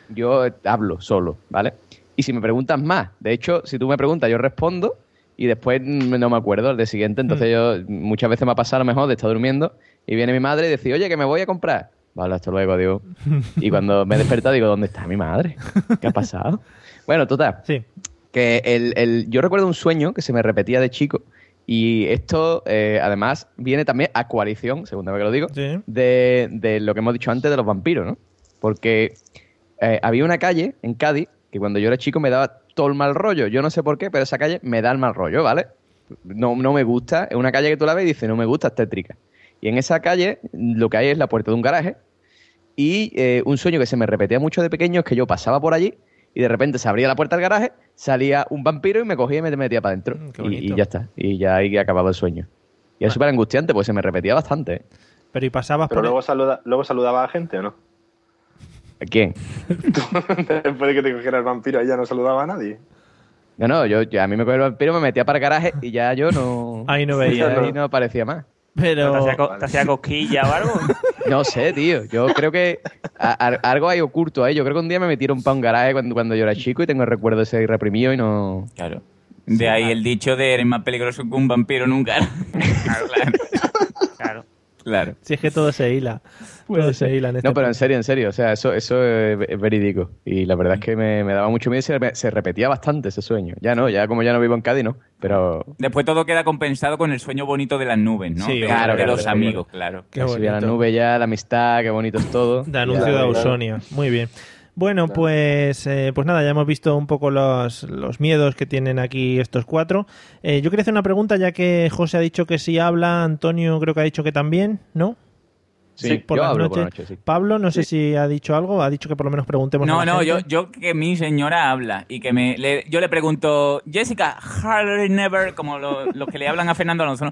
yo, sí. Yo hablo solo, ¿vale? Y si me preguntas más, de hecho, si tú me preguntas, yo respondo. Y después no me acuerdo el día siguiente. Entonces yo muchas veces me ha pasado a lo mejor de estar durmiendo y viene mi madre y decir, oye, que me voy a comprar. Vale, hasta luego, digo. Y cuando me he despertado digo, ¿dónde está mi madre? ¿Qué ha pasado? Bueno, total. Sí. Que el, el, yo recuerdo un sueño que se me repetía de chico y esto eh, además viene también a coalición, segunda vez que lo digo, sí. de, de lo que hemos dicho antes de los vampiros, ¿no? Porque eh, había una calle en Cádiz que cuando yo era chico me daba todo el mal rollo. Yo no sé por qué, pero esa calle me da el mal rollo, ¿vale? No, no me gusta. Es una calle que tú la ves y dices, no me gusta, es tétrica. Y en esa calle lo que hay es la puerta de un garaje y eh, un sueño que se me repetía mucho de pequeño es que yo pasaba por allí y de repente se abría la puerta del garaje, salía un vampiro y me cogía y me metía para adentro. Mm, y, y ya está. Y ya ahí acababa el sueño. Y ah. es súper angustiante porque se me repetía bastante. ¿eh? Pero, ¿y pasabas pero por luego, el... saluda, luego saludaba a gente, ¿o no? ¿A quién? Después de que te cogiera el vampiro, ahí ya no saludaba a nadie. No, no, yo, yo a mí me cogía el vampiro, me metía para el garaje y ya yo no... Ahí no veía. Ahí no aparecía más. Pero... ¿Te hacía, co vale. ¿Te hacía cosquilla o algo? No sé, tío. Yo creo que a, a, algo hay oculto ahí. Yo creo que un día me metieron para un garaje cuando, cuando yo era chico y tengo el recuerdo ese reprimido y no... Claro. De sí, ahí ah. el dicho de eres más peligroso que un vampiro nunca. Claro, claro. Claro. Claro. Si es que todo se hila. Todo sí. se hila en este No, pero en serio, en serio. O sea, eso, eso es verídico. Y la verdad es que me, me daba mucho miedo y se, se repetía bastante ese sueño. Ya no, ya como ya no vivo en Cádiz, no. Pero... Después todo queda compensado con el sueño bonito de las nubes, ¿no? Sí, de, claro. De, de claro, los claro, amigos, claro. Qué bonito. La nube ya, la amistad, qué bonito es todo. De anuncio de Ausonia. Muy bien. Bueno, claro. pues eh, pues nada, ya hemos visto un poco los, los miedos que tienen aquí estos cuatro. Eh, yo quería hacer una pregunta, ya que José ha dicho que sí habla, Antonio creo que ha dicho que también, ¿no? Sí, sí por yo hablo noche. por la noche, sí. Pablo, no sí. sé si ha dicho algo, ha dicho que por lo menos preguntemos no, a la No, no, yo, yo que mi señora habla y que me le, yo le pregunto, Jessica, Harry Never, como lo, los que le hablan a Fernando Alonso, ¿no?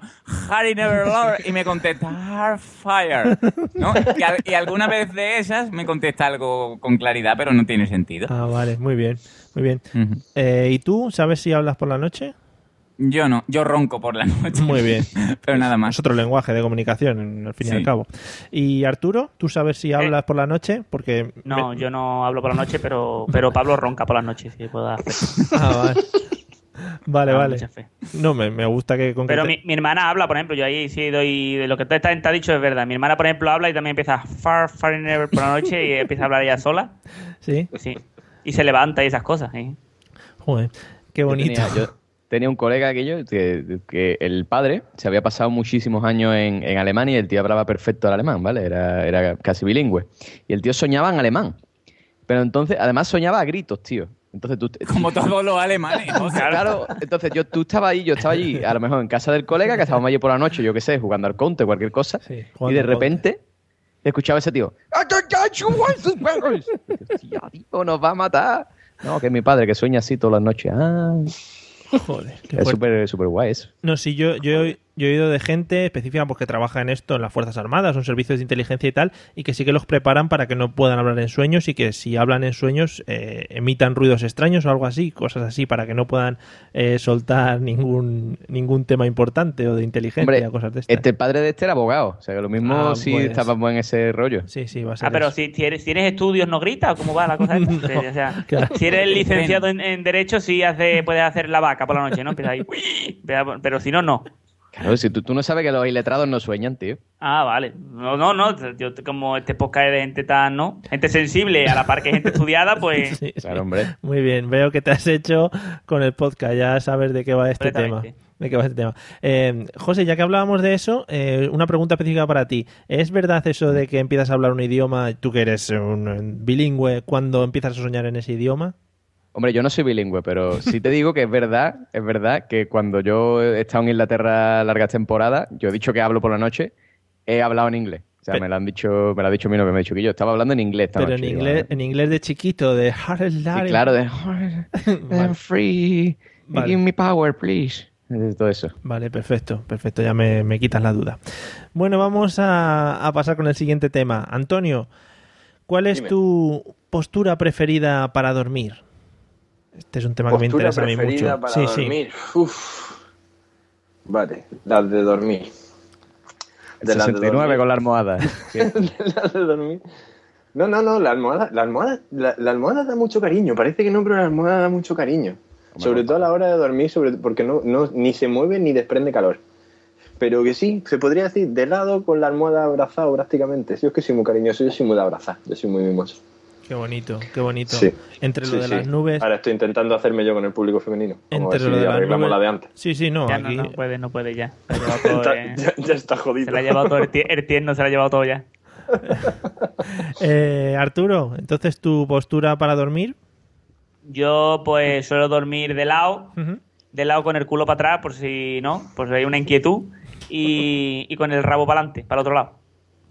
Harry Never Lord, y me contesta, Hard Fire, ¿no? Y, a, y alguna vez de esas me contesta algo con claridad, pero no tiene sentido. Ah, vale, muy bien, muy bien. Uh-huh. eh, ¿Y tú, sabes si hablas por la noche? Yo no, yo ronco por la noche. Muy bien. Pero nada más. Es otro lenguaje de comunicación, al fin sí. y al cabo. ¿Y Arturo, tú sabes si hablas eh. por la noche? Porque no, me... yo no hablo por la noche, pero, pero Pablo ronca por la noche, si puedo dar fe. Ah, vale. Vale, no, vale. Mucha fe. No, me, me gusta que... Con pero que te... mi, mi hermana habla, por ejemplo, yo ahí sí doy... De lo que te, te ha dicho es verdad. Mi hermana, por ejemplo, habla y también empieza far, far and ever por la noche y empieza a hablar ella sola. ¿Sí? Sí. Y se levanta y esas cosas. ¿eh? Joder, qué bonito. Yo tenía, yo... Tenía un colega aquello que, que el padre se había pasado muchísimos años en, en Alemania y el tío hablaba perfecto el alemán, ¿vale? Era, era casi bilingüe. Y el tío soñaba en alemán. Pero entonces, además soñaba a gritos, tío. Entonces tú, como todos los alemanes. O sea, claro, entonces yo, tú estabas ahí, yo estaba allí, a lo mejor en casa del colega, que estábamos allí por la noche, yo qué sé, jugando al Conte, cualquier cosa. Sí, y de repente... escuchaba a ese tío, tío, tío, nos va a matar. No, que es mi padre, que sueña así todas las noches. Ah... Joder, es súper super guay eso. No, sí, yo, yo, yo he oído de gente específica porque trabaja en esto, en las Fuerzas Armadas, son servicios de inteligencia y tal, y que sí que los preparan para que no puedan hablar en sueños y que si hablan en sueños eh, emitan ruidos extraños o algo así, cosas así, para que no puedan eh, soltar ningún ningún tema importante o de inteligencia. Hombre, cosas de estas. Este padre de este era abogado, o sea que lo mismo ah, si pues... estábamos en ese rollo. Sí, sí, va a ser. Ah, pero eso. Si tienes, si eres estudios no grita, ¿o cómo va la cosa? No, o sea, claro. Si eres licenciado en, en Derecho, sí hace, puedes hacer la vaca por la noche, ¿no? Ahí, pero si no, no. Claro, si tú, tú no sabes que los iletrados no sueñan, tío. Ah, vale. No, no, no. Yo, como este podcast es de gente tan, ¿no? Gente sensible, a la par que gente estudiada, pues... Sí, sí. Claro, hombre. Muy bien. Veo que te has hecho con el podcast. Ya sabes de qué va este tema. De qué va este tema. Eh, José, ya que hablábamos de eso, eh, una pregunta específica para ti. ¿Es verdad eso de que empiezas a hablar un idioma, tú que eres un bilingüe, cuando empiezas a soñar en ese idioma? Hombre, yo no soy bilingüe, pero sí te digo que es verdad, es verdad que cuando yo he estado en Inglaterra largas temporadas, yo he dicho que hablo por la noche, he hablado en inglés. O sea, pero, me lo han dicho, me lo ha dicho mi novia, me ha dicho que yo estaba hablando en inglés esta noche. Pero en inglés, en inglés de chiquito, de hard life. Sí, claro, de I'm free, vale. Give me power, please. Todo eso. Vale, perfecto, perfecto, ya me, me quitas la duda. Bueno, vamos a, a pasar con el siguiente tema. Antonio, ¿cuál es Dime. tu postura preferida para dormir? Este es un tema postura que me interesa a mí mucho. Para sí, dormir. Sí. Uf. Vale, las de dormir. De las sesenta y nueve de dormir. Con la almohada. De las de dormir. No, no, no, la almohada, la almohada, la, la almohada da mucho cariño. Parece que no, pero la almohada da mucho cariño. Hombre, sobre no. todo a la hora de dormir, sobre, porque no, no, ni se mueve ni desprende calor. Pero que sí, se podría decir de lado con la almohada abrazado prácticamente. Yo es que soy muy cariñoso, yo soy muy de abrazar, yo soy muy mimoso. Qué bonito, qué bonito. Sí, entre lo sí, de sí. las nubes... Ahora estoy intentando hacerme yo con el público femenino. Como entre lo si de arreglamos nubes... la de antes. Sí, sí, no. Ya aquí... no, no puede, no puede ya. Todo, eh... ya, ya está jodido. Se la ha llevado todo, el, tie... el tierno se la ha llevado todo ya. eh, Arturo, entonces tu postura para dormir. Yo pues suelo dormir de lado, uh-huh. de lado con el culo para atrás, por si no, por si hay una inquietud, y, y con el rabo para adelante, para el otro lado.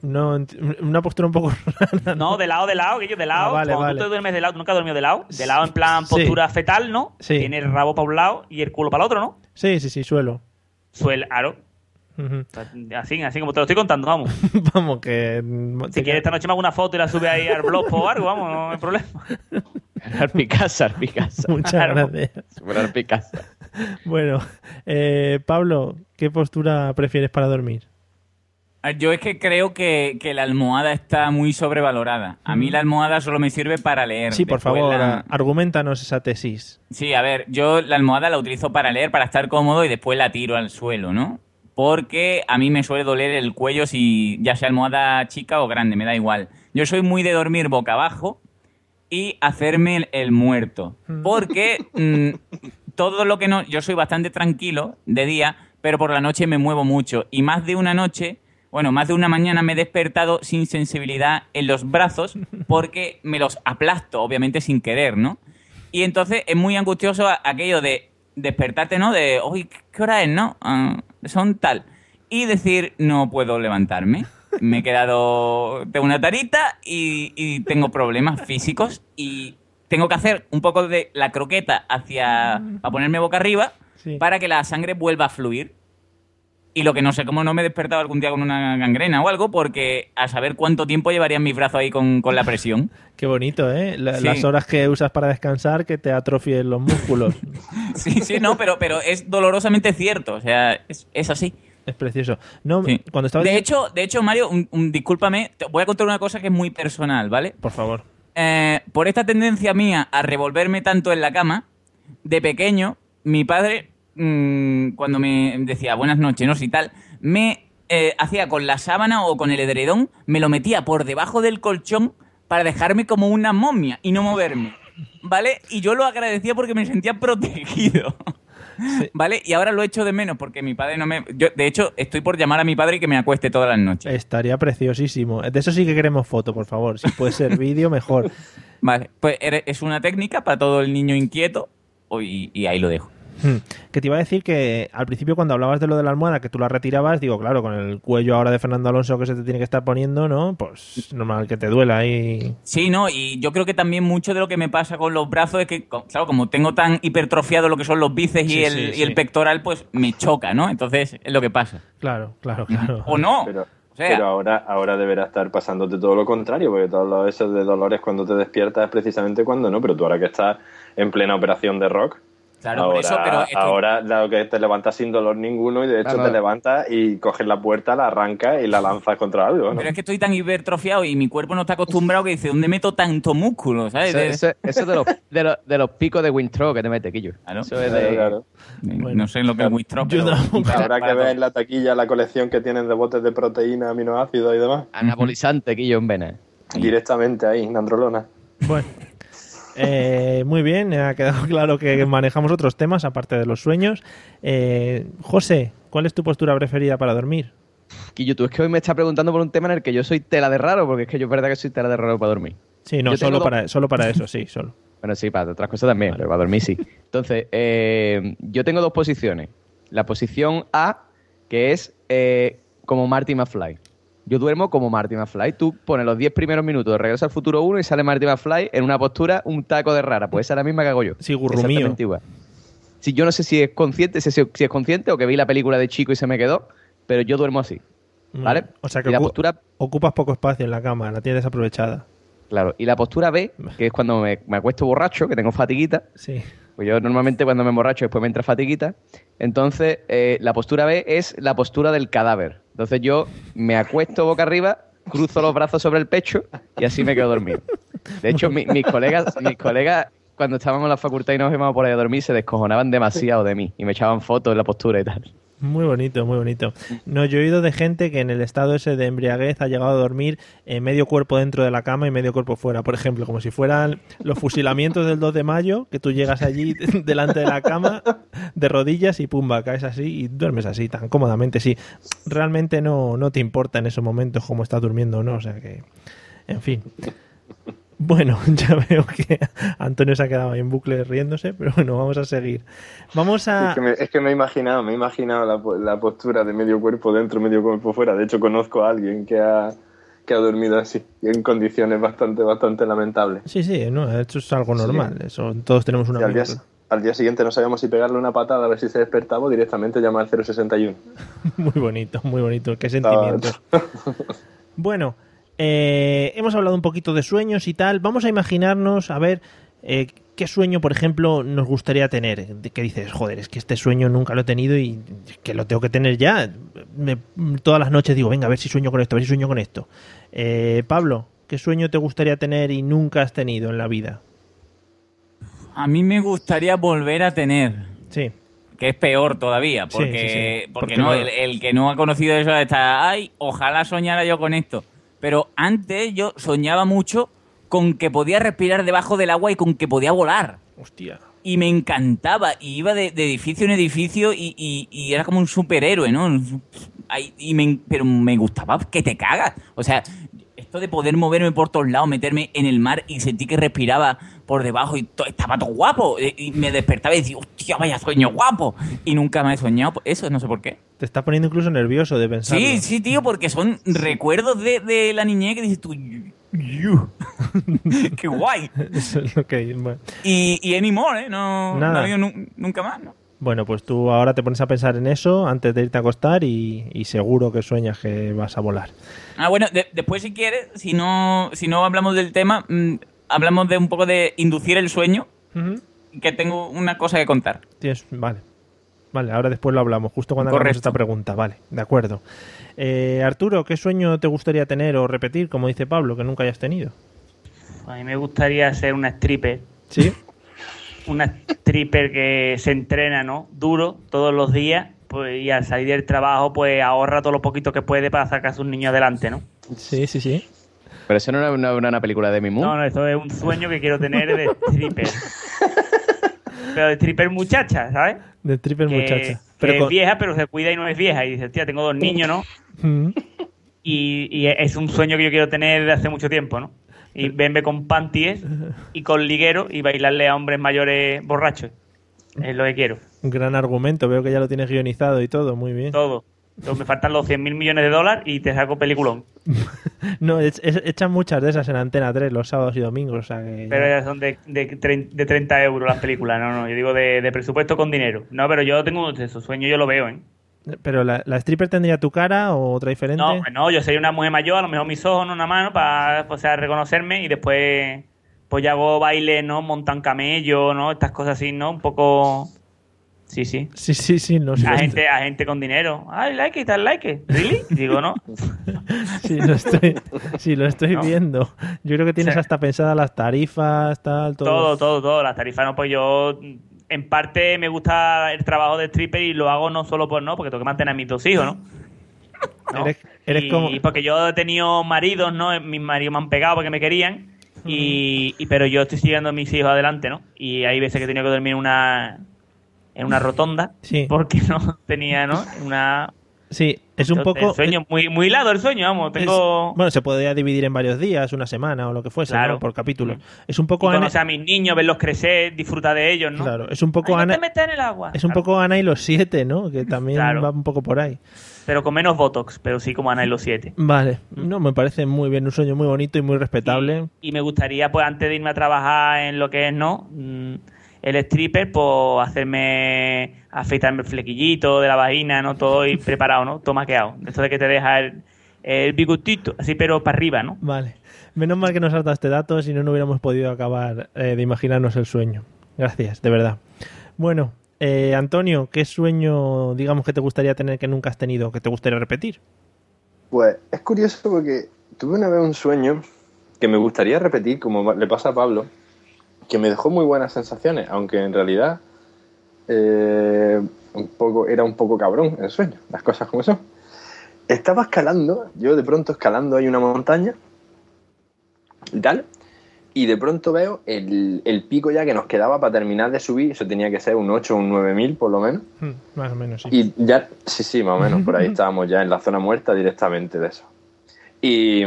No, una postura un poco rara. No, no de lado, de lado, que yo de lado. Ah, vale, Cuando vale. tú te duermes de lado, tú nunca has dormido de lado. De lado en plan postura sí. fetal, ¿no? Sí. Tiene el rabo para un lado y el culo para el otro, ¿no? Sí, sí, sí, suelo. Suelo, aro. Uh-huh. Así, así como te lo estoy contando, vamos. Vamos, que... Si te... quieres esta noche me hago una foto y la sube ahí al blog o algo, vamos, no hay problema. Arpicasa, Arpicasa. Muchas gracias. Arpicasa. Bueno, eh, Pablo, ¿qué postura prefieres para dormir? Yo es que creo que, que la almohada está muy sobrevalorada. A mí la almohada solo me sirve para leer. Sí, por favor, la... argumentanos esa tesis. Sí, a ver, yo la almohada la utilizo para leer, para estar cómodo, y después la tiro al suelo, ¿no? Porque a mí me suele doler el cuello, si ya sea almohada chica o grande, me da igual. Yo soy muy de dormir boca abajo y hacerme el, el muerto. Porque mmm, todo lo que no... Yo soy bastante tranquilo de día, pero por la noche me muevo mucho. Y más de una noche... Bueno, más de una mañana me he despertado sin sensibilidad en los brazos porque me los aplasto, obviamente sin querer, ¿no? Y entonces es muy angustioso aquello de despertarte, ¿no? De, oye, ¿qué hora es, no? Uh, son tal. Y decir, no puedo levantarme. Me he quedado de una tarita y, y tengo problemas físicos y tengo que hacer un poco de la croqueta hacia... a ponerme boca arriba sí. para que la sangre vuelva a fluir. Y lo que no sé, cómo no me he despertado algún día con una gangrena o algo, porque a saber cuánto tiempo llevarían mis brazos ahí con, con la presión. Qué bonito, ¿eh? La, sí. Las horas que usas para descansar, que te atrofien los músculos. Sí, sí, no, pero, pero es dolorosamente cierto. O sea, es, es así. Es precioso. No, sí. cuando estaba... de, hecho, de hecho, Mario, un, un, discúlpame, te voy a contar una cosa que es muy personal, ¿vale? Por favor. Eh, por esta tendencia mía a revolverme tanto en la cama, de pequeño, mi padre... cuando me decía buenas noches, no sé y tal, me eh, hacía con la sábana o con el edredón, me lo metía por debajo del colchón para dejarme como una momia y no moverme, ¿vale? Y yo lo agradecía porque me sentía protegido, sí. ¿vale? Y ahora lo echo de menos porque mi padre no me... Yo, de hecho, estoy por llamar a mi padre y que me acueste todas las noches. Estaría preciosísimo. De eso sí que queremos foto, por favor. Si puede ser vídeo, mejor. Vale, pues es una técnica para todo el niño inquieto y, y ahí lo dejo. Que te iba a decir que al principio cuando hablabas de lo de la almohada, que tú la retirabas, digo, claro, con el cuello ahora de Fernando Alonso que se te tiene que estar poniendo, ¿no? Pues normal que te duela ahí. Sí, no, y yo creo que también mucho de lo que me pasa con los brazos es que, claro, como tengo tan hipertrofiado lo que son los bíceps sí, y, el, sí, sí. y el pectoral, pues me choca, ¿no? Entonces es lo que pasa. Claro, claro, claro. O no. Pero... Pero ahora, ahora deberá estar pasándote todo lo contrario, porque todos esos de dolores cuando te despiertas es precisamente cuando no, pero tú ahora que estás en plena operación de rock, Claro, ahora, por eso, pero esto... ahora dado que te levantas sin dolor ninguno y de hecho claro. te levantas y coges la puerta, la arrancas y la lanzas contra algo, ¿no? Pero es que estoy tan hipertrofiado y mi cuerpo no está acostumbrado que dice, ¿dónde meto tanto músculo? ¿Sabes? Eso, eso, eso de, los, de, los, de los picos de Winthrow que te mete, Quillo. Claro. Eso es de... claro, claro. Bueno, no sé en lo que es Winthrow, pero... Habrá que ver en la taquilla la colección que tienen de botes de proteína, aminoácidos y demás. Anabolizante, Quillo, en vena. Directamente ahí, en androlona. Bueno... Eh, muy bien, ha quedado claro que manejamos otros temas aparte de los sueños. Eh, José, ¿cuál es tu postura preferida para dormir? Quillo, tú es que hoy me estás preguntando por un tema en el que yo soy tela de raro, porque es que yo es verdad que soy tela de raro para dormir. Sí, no, solo, para, solo para eso, sí, solo. Bueno, sí, para otras cosas también, vale. Pero para dormir sí. Entonces, eh, yo tengo dos posiciones. La posición A, que es eh, como Marty McFly. Yo duermo como Marty McFly. Tú pones los diez primeros minutos de Regreso al Futuro uno y sale Marty McFly en una postura un taco de rara. Pues esa es la misma que hago yo. Sí, gurrumío. Sí, yo no sé si es consciente si, si es consciente o que vi la película de chico y se me quedó, pero yo duermo así, ¿vale? Mm. O sea que ocu la postura... ocupas poco espacio en la cama, la tienes desaprovechada. Claro. Y la postura B, que es cuando me, me acuesto borracho, que tengo fatiguita. Sí. Pues yo normalmente cuando me emborracho después me entra fatiguita. Entonces, eh, la postura B es la postura del cadáver. Entonces yo me acuesto boca arriba, cruzo los brazos sobre el pecho y así me quedo dormido. De hecho, mi, mis colegas mis colegas cuando estábamos en la facultad y nos íbamos por ahí a dormir se descojonaban demasiado de mí y me echaban fotos en la postura y tal. Muy bonito, muy bonito. No, yo he oído de gente que en el estado ese de embriaguez ha llegado a dormir eh, medio cuerpo dentro de la cama y medio cuerpo fuera. Por ejemplo, como si fueran los fusilamientos del dos de mayo, que tú llegas allí delante de la cama, de rodillas y pumba, caes así y duermes así, tan cómodamente. Sí, realmente no, no te importa en esos momentos cómo estás durmiendo o no, o sea que... En fin... Bueno, ya veo que Antonio se ha quedado ahí en bucle riéndose, pero bueno, vamos a seguir. Vamos a... Es que me, es que me he imaginado, me he imaginado la, la postura de medio cuerpo dentro, medio cuerpo fuera. De hecho, conozco a alguien que ha, que ha dormido así, en condiciones bastante, bastante lamentables. Sí, sí, no, esto es algo normal. Sí. Eso, todos tenemos una... Al día, al día siguiente no sabíamos si pegarle una patada a ver si se despertaba o directamente llamar al cero sesenta y uno. Muy bonito, muy bonito. Qué sentimientos. Bueno... Eh, hemos hablado un poquito de sueños y tal. Vamos a imaginarnos, a ver, eh, qué sueño, por ejemplo, nos gustaría tener. Que dices, joder, es que este sueño nunca lo he tenido y que lo tengo que tener ya. Me, todas las noches digo, venga, a ver si sueño con esto, a ver si sueño con esto. Eh, Pablo, ¿qué sueño te gustaría tener y nunca has tenido en la vida? A mí me gustaría volver a tener. Sí. Que es peor todavía, porque, sí, sí, sí. porque, porque no, el, el que no ha conocido eso está, ay, ojalá soñara yo con esto. Pero antes yo soñaba mucho con que podía respirar debajo del agua y con que podía volar. Hostia. Y me encantaba. Y iba de, de edificio en edificio y, y, y era como un superhéroe, ¿no? Ay, y me, pero me gustaba que te cagas. O sea, esto de poder moverme por todos lados, meterme en el mar y sentí que respiraba por debajo y todo, estaba todo guapo. Y me despertaba y decía, hostia, vaya sueño guapo. Y nunca me he soñado. Eso no sé por qué. Te estás poniendo incluso nervioso de pensar. Sí, sí, tío, porque son sí. recuerdos de, de la niñez que dices tú... ¡Qué guay! Eso es lo que... Bueno. Y, y anymore, ¿eh? No, no ha habido nunca más, ¿no? Bueno, pues tú ahora te pones a pensar en eso antes de irte a acostar y, y seguro que sueñas que vas a volar. Ah, bueno, de, después si quieres, si no, si no hablamos del tema, mmm, hablamos de un poco de inducir el sueño, uh-huh. que tengo una cosa que contar. Tienes, vale. Vale, ahora después lo hablamos, justo cuando hagamos esta pregunta. Vale, de acuerdo. Eh, Arturo, ¿qué sueño te gustaría tener o repetir, como dice Pablo, que nunca hayas tenido? A mí me gustaría ser una stripper. ¿Sí? Una stripper que se entrena, ¿no? Duro, todos los días, pues, y al salir del trabajo, pues ahorra todo lo poquito que puede para sacar a sus niños adelante, ¿no? Sí, sí, sí. Pero eso no es una, una, una película de Mimu. No, no, eso es un sueño que quiero tener de stripper. Pero de stripper muchacha, ¿sabes? De stripper que, muchacha. Pero que con... es vieja, pero se cuida y no es vieja. Y dice, tía, tengo dos niños, ¿no? Mm-hmm. y, y es un sueño que yo quiero tener desde hace mucho tiempo, ¿no? Y verme con panties y con liguero y bailarle a hombres mayores borrachos. Es lo que quiero. Un gran argumento. Veo que ya lo tienes guionizado y todo. Muy bien. Todo. Entonces me faltan los cien mil millones de dólares y te saco peliculón. No, es, es, echan muchas de esas en Antena tres los sábados y domingos. O sea que pero ellas son de, de, de treinta euros las películas. No, no, yo digo de, de presupuesto con dinero. No, pero yo tengo esos sueños, yo lo veo, ¿eh? ¿Pero la, la stripper tendría tu cara o otra diferente? No, pues no, yo sería una mujer mayor, a lo mejor mis ojos, una mano, para, o sea, reconocerme y después pues ya hago baile, ¿no? Montan camello, ¿no? Estas cosas así, ¿no? Un poco... Sí, sí. Sí, sí, sí. No, sí a, gente, a gente con dinero. I like it, I like it. ¿Really? Digo, no. Sí, lo estoy, sí, lo estoy no. viendo. Yo creo que tienes sí. hasta pensadas las tarifas, tal, todo. Todo, todo, todo. Las tarifas, no, pues yo... En parte me gusta el trabajo de stripper y lo hago no solo por no, porque tengo que mantener a mis dos hijos, ¿no? ¿No? Eres, eres y, como... y porque yo he tenido maridos, ¿no? Mis maridos me han pegado porque me querían. Y, y pero yo estoy siguiendo a mis hijos adelante, ¿no? Y hay veces que he tenido que dormir en una en una rotonda sí. porque no tenía, ¿no? Una sí, es un yo, poco el sueño muy muy hilado el sueño, vamos, tengo es... Bueno, se podría dividir en varios días, una semana o lo que fuese, claro. ¿no? Por capítulos. Es un poco y Ana... conocer a mis niños, verlos crecer, disfrutar de ellos, ¿no? Claro, es un poco Ay, Ana no te metas en el agua. Es un claro. poco Ana y los siete, ¿no? Que también claro. va un poco por ahí. Pero con menos Botox, pero sí como Ana y los siete. Vale. No, me parece muy bien. Un sueño muy bonito y muy respetable. Y, y me gustaría, pues, antes de irme a trabajar en lo que es, ¿no? El stripper, pues, hacerme... afeitarme el flequillito de la vagina, ¿no? Todo y preparado, ¿no? Todo maqueado. Esto de que te deja el, el bigotito, así, pero para arriba, ¿no? Vale. Menos mal que nos saltaste datos y no no hubiéramos podido acabar eh, de imaginarnos el sueño. Gracias, de verdad. Bueno... Eh, Antonio, ¿qué sueño, digamos, que te gustaría tener que nunca has tenido, que te gustaría repetir? Pues es curioso porque tuve una vez un sueño que me gustaría repetir, como le pasa a Pablo, que me dejó muy buenas sensaciones, aunque en realidad eh, un poco, era un poco cabrón el sueño, las cosas como son. Estaba escalando, yo de pronto escalando hay una montaña y tal... Y de pronto veo el, el pico ya que nos quedaba para terminar de subir. Eso tenía que ser un ocho o un nueve mil por lo menos. Mm, más o menos, sí. Y ya, sí, sí, más o menos. Por ahí estábamos ya en la zona muerta directamente de eso. Y,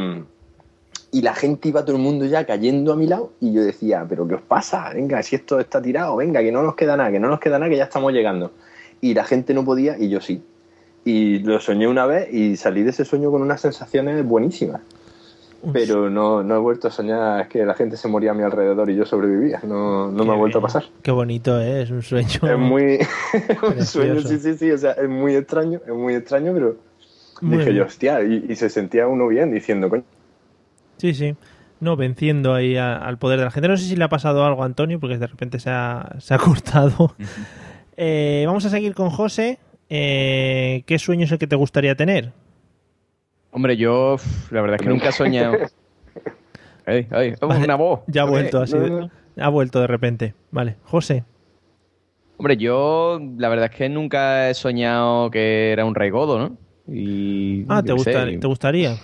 y la gente iba, todo el mundo ya cayendo a mi lado. Y yo decía, ¿pero qué os pasa? Venga, si esto está tirado, venga, que no nos queda nada, que no nos queda nada, que ya estamos llegando. Y la gente no podía y yo sí. Y lo soñé una vez y salí de ese sueño con unas sensaciones buenísimas. Pero no, no he vuelto a soñar, es que la gente se moría a mi alrededor y yo sobrevivía, no, no me ha vuelto a pasar. Qué bonito, ¿eh? Es un sueño. Es muy... un sueño, sí, sí, sí, o sea, es muy extraño, es muy extraño, pero muy dije bien. Yo, hostia, y, y se sentía uno bien diciendo, coño. Sí, sí, no, venciendo ahí a, al poder de la gente. No sé si le ha pasado algo a Antonio, porque de repente se ha, se ha cortado. eh, vamos a seguir con José. Eh, ¿qué sueño es el que te gustaría tener? Hombre, yo la verdad es que nunca he soñado. Ay, ay, oh, vale, una voz. Ya ha vuelto, así no, no. ha vuelto de repente. Vale, José. Hombre, yo la verdad es que nunca he soñado que era un rey godo, ¿no? Y, ah, te, gusta, ¿te gustaría?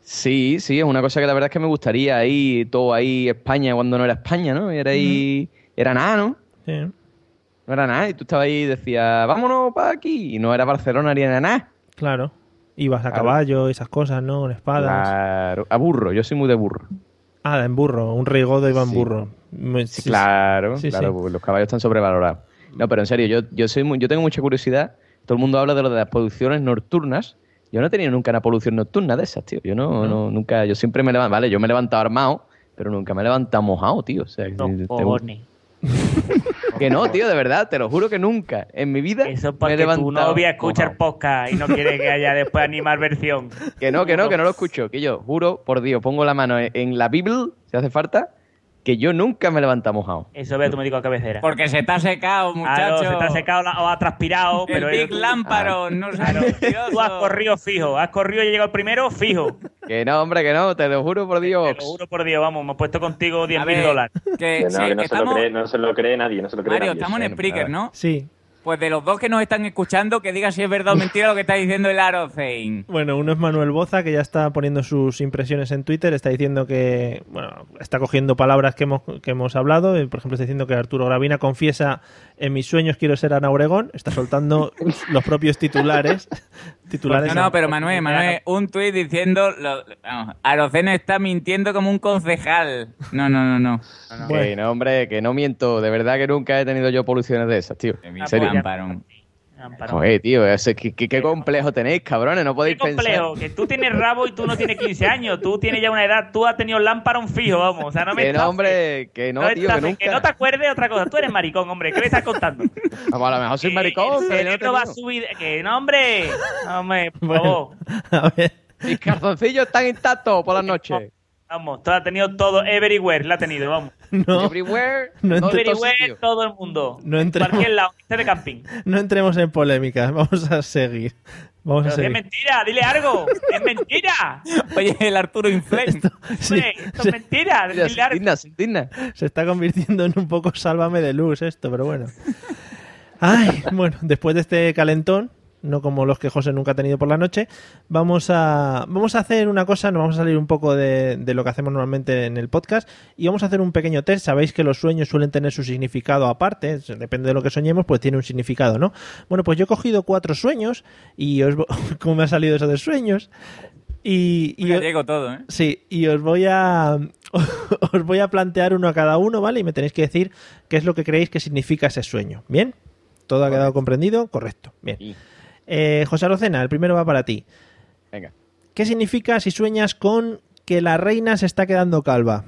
Sí, sí, es una cosa que la verdad es que me gustaría. Ahí, todo ahí, España, cuando no era España, ¿no? Era ahí, uh-huh. era nada, ¿no? Sí. No era nada, y tú estabas ahí y decías, vámonos para aquí. Y no era Barcelona, ni era nada. Claro. Ibas a claro. caballo, esas cosas, ¿no? Con espadas. Claro. A burro. Yo soy muy de burro. Ah, en burro. Un rey godo iba en sí. burro. Sí, claro. Sí, claro. Sí. Los caballos están sobrevalorados. No, pero en serio, yo, yo, soy muy, yo tengo mucha curiosidad. Todo el mundo habla de lo de las poluciones nocturnas. Yo no he tenido nunca una polución nocturna de esas, tío. Yo no, no. no nunca... Yo siempre me levanto... Vale, yo me he levantado armado, pero nunca me he levantado mojado, tío. O sea, no, te... cojones. Que no, tío, de verdad, te lo juro que nunca en mi vida eso porque me he levantado. Tu novia escucha el podcast y no quiere que haya después animar versión. Que no, que no, que no lo escucho. Que yo, juro, por Dios, pongo la mano en la Biblia, si hace falta, que yo nunca me levanto mojado. Eso ve tu médico a cabecera. Porque se te ha secado, muchacho. Claro, se te ha secado la, o ha transpirado. El pero Big yo... Lámparo, ah. no sé. Claro. Tú has corrido fijo, has corrido y llegado primero fijo. Que no, hombre, que no, te lo juro por Dios. Te lo juro por Dios, vamos, me he puesto contigo diez mil dólares. Que, que no, sí, que no, que se estamos... lo cree, no se lo cree nadie, no se lo cree Mario, nadie. Estamos en Spreaker, ¿no? Sí. Pues de los dos que nos están escuchando, que digan si es verdad o mentira lo que está diciendo el Arocena. Bueno, uno es Manuel Boza, que ya está poniendo sus impresiones en Twitter. Está diciendo que... Bueno, está cogiendo palabras que hemos, que hemos hablado. Por ejemplo, está diciendo que Arturo Gravina confiesa en mis sueños quiero ser Ana Obregón. Está soltando los propios titulares. titulares pues no, no, pero Manuel, Manuel, un tuit diciendo... Lo, vamos, Arocena está mintiendo como un concejal. No, no, no, no. no, no. Bueno. Que no, hombre, que no miento. De verdad que nunca he tenido yo poluciones de esas, tío. En serio. Amparón. Amparón. Joder, tío, ¿qué, qué, qué complejo tenéis, cabrones, no podéis pensar. Qué complejo, pensar. Que tú tienes rabo y tú no tienes quince años, tú tienes ya una edad, tú has tenido lámparon fijo, vamos, o sea, no me Que estás, no, hombre, que no, no tío, estás, que nunca. Que no te acuerdes de otra cosa, tú eres maricón, hombre, ¿qué me estás contando? Vamos, a lo mejor soy maricón, que, pero no te va a subir, que no, hombre, hombre, por favor. Bueno, a ver. Mis calzoncillos están intactos por las noches. Vamos, todo, ha tenido todo, everywhere la ha tenido, vamos. No, everywhere, no entre... everywhere, todo el mundo. No entremos... Cualquier lado, este de camping. No entremos en polémicas, vamos a seguir. Vamos Pero a seguir. ¡Es mentira! ¡Dile algo! ¡Es mentira! Oye, el Arturo Inflame. Esto, sí, esto se... es mentira. Dile se algo. Indigna, se, indigna. Se está convirtiendo en un poco sálvame de luz esto, pero bueno. Ay, bueno, después de este calentón, no como los que José nunca ha tenido por la noche, vamos a vamos a hacer una cosa, nos vamos a salir un poco de, de lo que hacemos normalmente en el podcast y vamos a hacer un pequeño test. Sabéis que los sueños suelen tener su significado aparte, depende de lo que soñemos, pues tiene un significado, ¿no? Bueno, pues yo he cogido cuatro sueños y os... ¿Cómo me ha salido eso de sueños? Y, y os, llego todo, ¿eh? Sí, y os voy a os voy a plantear uno a cada uno, ¿vale? Y me tenéis que decir qué es lo que creéis que significa ese sueño, ¿bien? ¿Todo correcto. Ha quedado comprendido? Correcto, bien. Sí. Eh, José Arocena, el primero va para ti. Venga. ¿Qué significa si sueñas con que la reina se está quedando calva?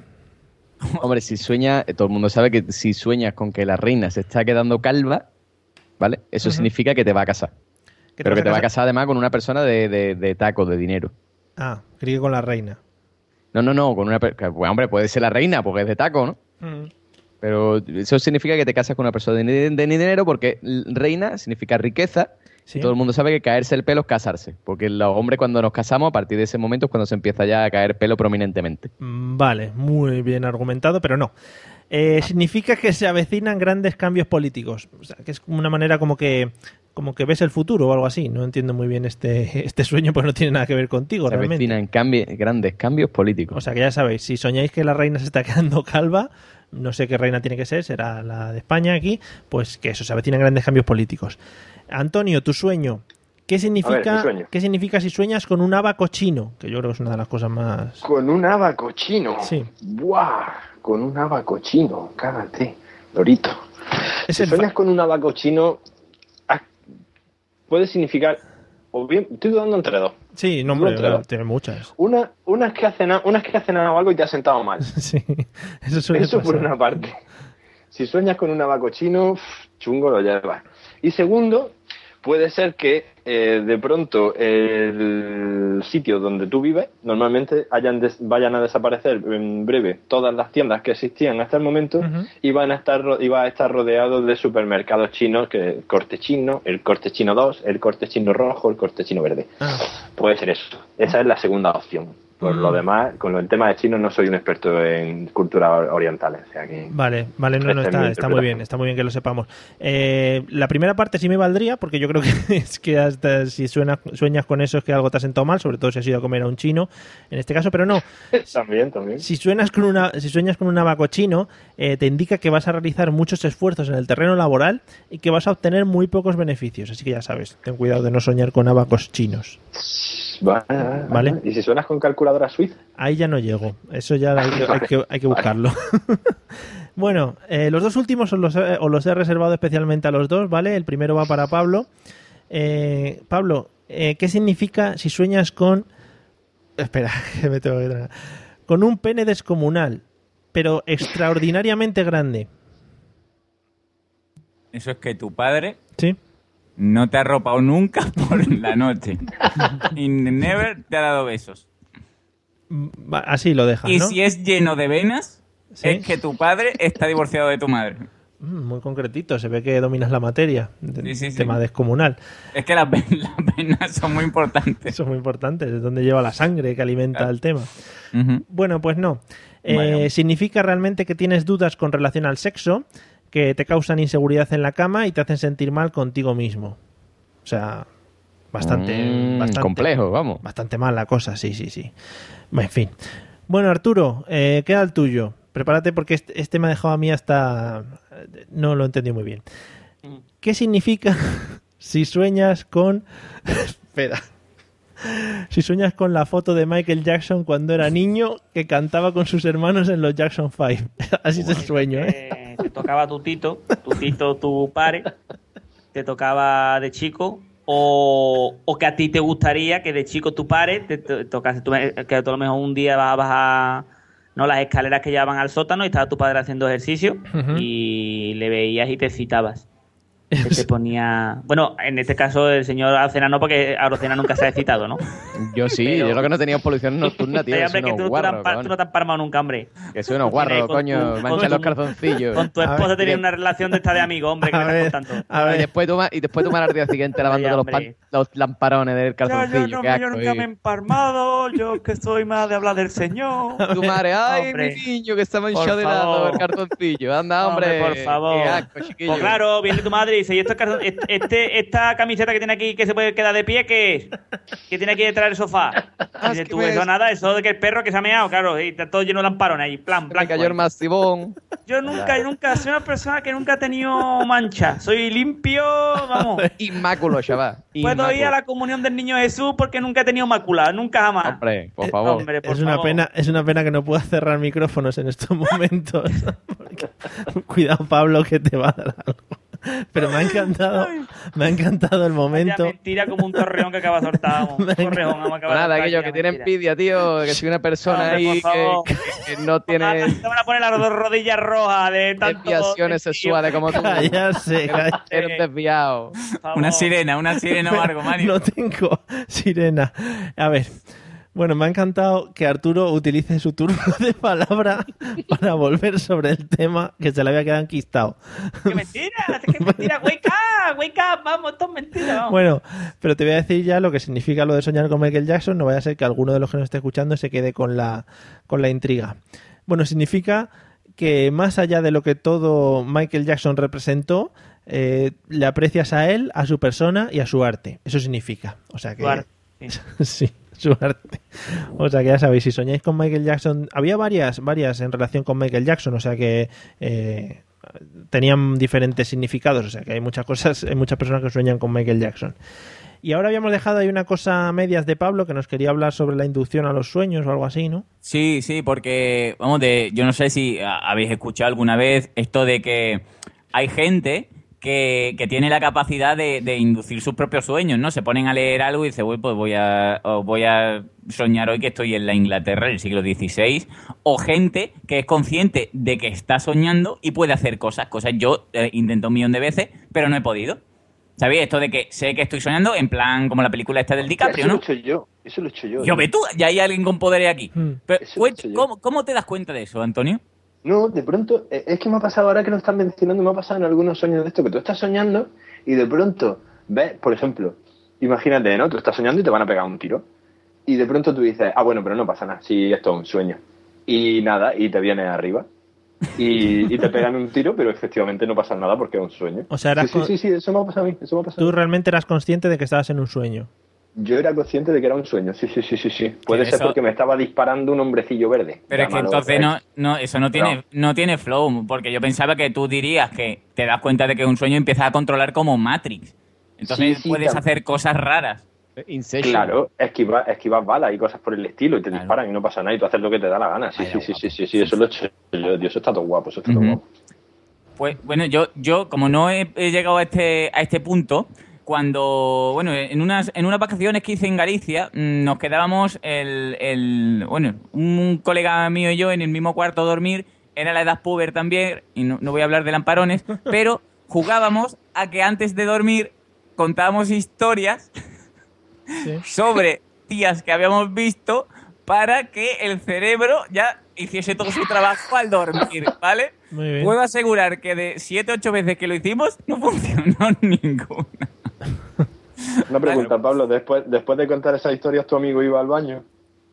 Hombre, si sueña, todo el mundo sabe que si sueñas con que la reina se está quedando calva, ¿vale? Eso uh-huh. significa que te va a casar. Pero que te va a casar además con una persona de, de, de tacos, de dinero. Ah, creí que con la reina. No, no, no, con una persona. Pues, hombre, puede ser la reina porque es de taco, ¿no? Uh-huh. Pero eso significa que te casas con una persona de, de, de dinero porque reina significa riqueza. ¿Sí? Todo el mundo sabe que caerse el pelo es casarse, porque los hombres cuando nos casamos, a partir de ese momento es cuando se empieza ya a caer pelo prominentemente. Vale, muy bien argumentado, pero no. Eh, ah. Significa que se avecinan grandes cambios políticos, o sea, que es una manera como que como que ves el futuro o algo así. No entiendo muy bien este, este sueño, pues no tiene nada que ver contigo se realmente. Se avecinan cambi- grandes cambios políticos. O sea, que ya sabéis, si soñáis que la reina se está quedando calva... No sé qué reina tiene que ser, será la de España aquí, pues que eso, se avecinan grandes cambios políticos. Antonio, tu sueño, ¿qué significa, ver, sueño. ¿qué significa si sueñas con un abaco chino? Que yo creo que es una de las cosas más... ¿Con un abaco chino? Sí. ¡Buah! Con un abaco chino, cágate, Dorito. Es si sueñas fa- con un abaco chino, puede significar... O bien, estoy dudando entre dos. Sí, no, hombre, claro, tiene muchas. Una, unas que has cenado, unas que has cenado algo y te has sentado mal. Sí, eso suele Eso pasar. Por una parte. Si sueñas con un abaco chino, chungo lo llevas. Y segundo, puede ser que eh, de pronto el sitio donde tú vives, normalmente hayan des- vayan a desaparecer en breve todas las tiendas que existían hasta el momento uh-huh. y van a estar ro- y va a estar rodeado de supermercados chinos, que el corte chino, el corte chino dos, el corte chino rojo, el corte chino verde. Uh-huh. Puede ser eso. Esa es la segunda opción. Por uh-huh. lo demás, con el tema de chino no soy un experto en cultura oriental. O sea que vale, vale, no, no, está, está muy bien, está muy bien que lo sepamos. Eh, la primera parte sí me valdría, porque yo creo que es que hasta si suena, sueñas con eso es que algo te ha sentado mal, sobre todo si has ido a comer a un chino, en este caso, pero no. también, también. Si sueñas con una, si sueñas con un abaco chino, eh, te indica que vas a realizar muchos esfuerzos en el terreno laboral y que vas a obtener muy pocos beneficios. Así que ya sabes, ten cuidado de no soñar con abacos chinos. Vale, vale. ¿Y si suenas con calculadora suiza? Ahí ya no llego. Eso ya hay que, hay que, hay que buscarlo. Vale. Bueno, eh, los dos últimos os los, eh, os los he reservado especialmente a los dos, ¿vale? El primero va para Pablo. Eh, Pablo, eh, ¿qué significa si sueñas con... Espera, que me tengo que tragar. Con un pene descomunal, pero extraordinariamente grande. Eso es que tu padre... Sí. No te ha arropado nunca por la noche. Y never te ha dado besos. Así lo dejas, ¿no? Y si es lleno de venas, ¿sí? Es que tu padre está divorciado de tu madre. Muy concretito, se ve que dominas la materia. Sí, sí, tema sí. Descomunal. Es que las venas son muy importantes. Son muy importantes, es donde lleva la sangre que alimenta claro. el tema. Uh-huh. Bueno, pues no. Bueno. Eh, significa realmente que tienes dudas con relación al sexo, que te causan inseguridad en la cama y te hacen sentir mal contigo mismo. O sea, bastante... Mm, bastante complejo, vamos. Bastante mal la cosa, sí, sí, sí. En fin. Bueno, Arturo, eh, queda el tuyo. Prepárate porque este, este me ha dejado a mí hasta... No lo entendí muy bien. ¿Qué significa si sueñas con... Espera. Si sueñas con la foto de Michael Jackson cuando era niño que cantaba con sus hermanos en los Jackson Five. Así es el sueño, ¿eh? Te tocaba tu tito, tu tito, tu pare, te tocaba de chico, o, o que a ti te gustaría que de chico tu pare te tocase, tú, que a lo mejor un día vas a bajar no, las escaleras que llevaban al sótano y estaba tu padre haciendo ejercicio uh-huh. y le veías y te citabas. que se ponía... Bueno, en este caso el señor Arocena no, porque Arocena nunca se ha excitado, ¿no? Yo sí, pero... yo lo que no tenía polución nocturna, tío. Hombre, que tú, guarro, tú, tú no te has parmado nunca, hombre. Que soy unos guarros, coño, tu, mancha los calzoncillos. Con tu esposa tenías una relación de esta de amigo, hombre, que no estás tanto. A ver. Y después tú y después tú al día siguiente lavándote los, pan, los lamparones del calzoncillo. Yo, yo, no, yo nunca me he emparmado, yo que soy más de hablar del señor. Tu madre, ay, hombre, mi niño, que está manchado de lado el calzoncillo. Anda, hombre, hombre, por favor. Qué asco, chiquillo. Pues claro, viene tu madre. Y esto, este, esta camiseta que tiene aquí, que se puede quedar de pie, ¿qué es? Que tiene aquí detrás del sofá. Ah, dice, tú, eso nada, eso de que el perro que se ha meado, claro, y está todo lleno de lamparones ahí, plan, plan. Me cayó el masivón. Yo nunca, yo nunca, soy una persona que nunca ha tenido mancha. Soy limpio, vamos. Inmáculo, chaval. Puedo Inmáculo. ir a la comunión del niño Jesús porque nunca he tenido mácula, nunca jamás. Hombre, por favor. Eh, hombre, por es, favor. Una pena, es una pena que no pueda cerrar micrófonos en estos momentos. Cuidado, Pablo, que te va a dar algo. Pero me ha encantado, me ha encantado el momento. Vaya mentira como un torreón que acaba soltado. Un correjón, vamos a acabar. Nada, aquello que tiene envidia, tío, que soy una persona no, ahí que, que, que no tiene. Te van a poner las dos rodillas rojas de tantas desviaciones sexuales como tú. Cállate, cállate. Eres desviado. Una sirena, una sirena o algo, Mario. No tengo sirena. A ver. Bueno, me ha encantado que Arturo utilice su turno de palabra para volver sobre el tema que se le había quedado enquistado. ¡Qué mentira! ¡Qué mentira! ¡Wake up! ¡Wake up! ¡Vamos! ¡Esto es mentira! Vamos. Bueno, pero te voy a decir ya lo que significa lo de soñar con Michael Jackson. No vaya a ser que alguno de los que nos esté escuchando se quede con la, con la intriga. Bueno, significa que más allá de lo que todo Michael Jackson representó, eh, le aprecias a él, a su persona y a su arte. Eso significa. O sea que... Claro. Sí. Su arte. O sea que ya sabéis, si soñáis con Michael Jackson, había varias, varias en relación con Michael Jackson, o sea que eh, tenían diferentes significados, o sea que hay muchas cosas, hay muchas personas que sueñan con Michael Jackson. Y ahora habíamos dejado ahí una cosa a medias de Pablo, que nos quería hablar sobre la inducción a los sueños o algo así, ¿no? Sí, sí, porque vamos, de, yo no sé si habéis escuchado alguna vez esto de que hay gente Que, que tiene la capacidad de, de inducir sus propios sueños, ¿no? Se ponen a leer algo y dicen, uy, pues voy a, voy a soñar hoy que estoy en la Inglaterra del siglo dieciséis. O gente que es consciente de que está soñando y puede hacer cosas. Cosas yo eh, intento un millón de veces, pero no he podido. ¿Sabéis? Esto de que sé que estoy soñando, en plan como la película esta del DiCaprio, ¿no? Eso lo he hecho yo. Eso lo he hecho yo. Yo, ve tú, ya hay alguien con poderes aquí. Hmm. Pero, cuente, ¿cómo, ¿Cómo te das cuenta de eso, Antonio? No, de pronto, es que me ha pasado ahora que lo están mencionando, me ha pasado en algunos sueños de esto, que tú estás soñando y de pronto ves, por ejemplo, imagínate, ¿no? Tú estás soñando y te van a pegar un tiro. Y de pronto tú dices, ah, bueno, pero no pasa nada, si esto es un sueño. Y nada, y te vienes arriba y, y te pegan un tiro, pero efectivamente no pasa nada porque es un sueño. O sea, sí, sí, sí, sí, eso me ha pasado a mí, eso me ha pasado. ¿Tú realmente eras consciente de que estabas en un sueño? Yo era consciente de que era un sueño, sí, sí, sí, sí, sí. Puede ser eso... porque me estaba disparando un hombrecillo verde. Pero es que entonces no, no, eso no tiene, no. no tiene flow, porque yo pensaba que tú dirías que te das cuenta de que un sueño empieza a controlar como Matrix. Entonces sí, sí, puedes también hacer cosas raras. Inception. Claro, esquivas esquiva balas y cosas por el estilo y te claro. disparan y no pasa nada y tú haces lo que te da la gana. Sí, sí, sí, sí, sí, sí, eso lo he hecho. Dios, eso está todo guapo, eso está todo uh-huh. guapo. Pues bueno, yo, yo como no he, he llegado a este, a este punto... Cuando, bueno, en unas, en unas vacaciones que hice en Galicia, nos quedábamos, el, el bueno, un colega mío y yo en el mismo cuarto a dormir, era la edad puber también, y no, no voy a hablar de lamparones, pero jugábamos a que antes de dormir contábamos historias ¿Sí? sobre tías que habíamos visto para que el cerebro ya hiciese todo su trabajo al dormir, ¿vale? Muy bien. Puedo asegurar que de siete u ocho veces que lo hicimos, no funcionó ninguna. Una pregunta, bueno, Pablo, después, después de contar esas historias, ¿tu amigo iba al baño?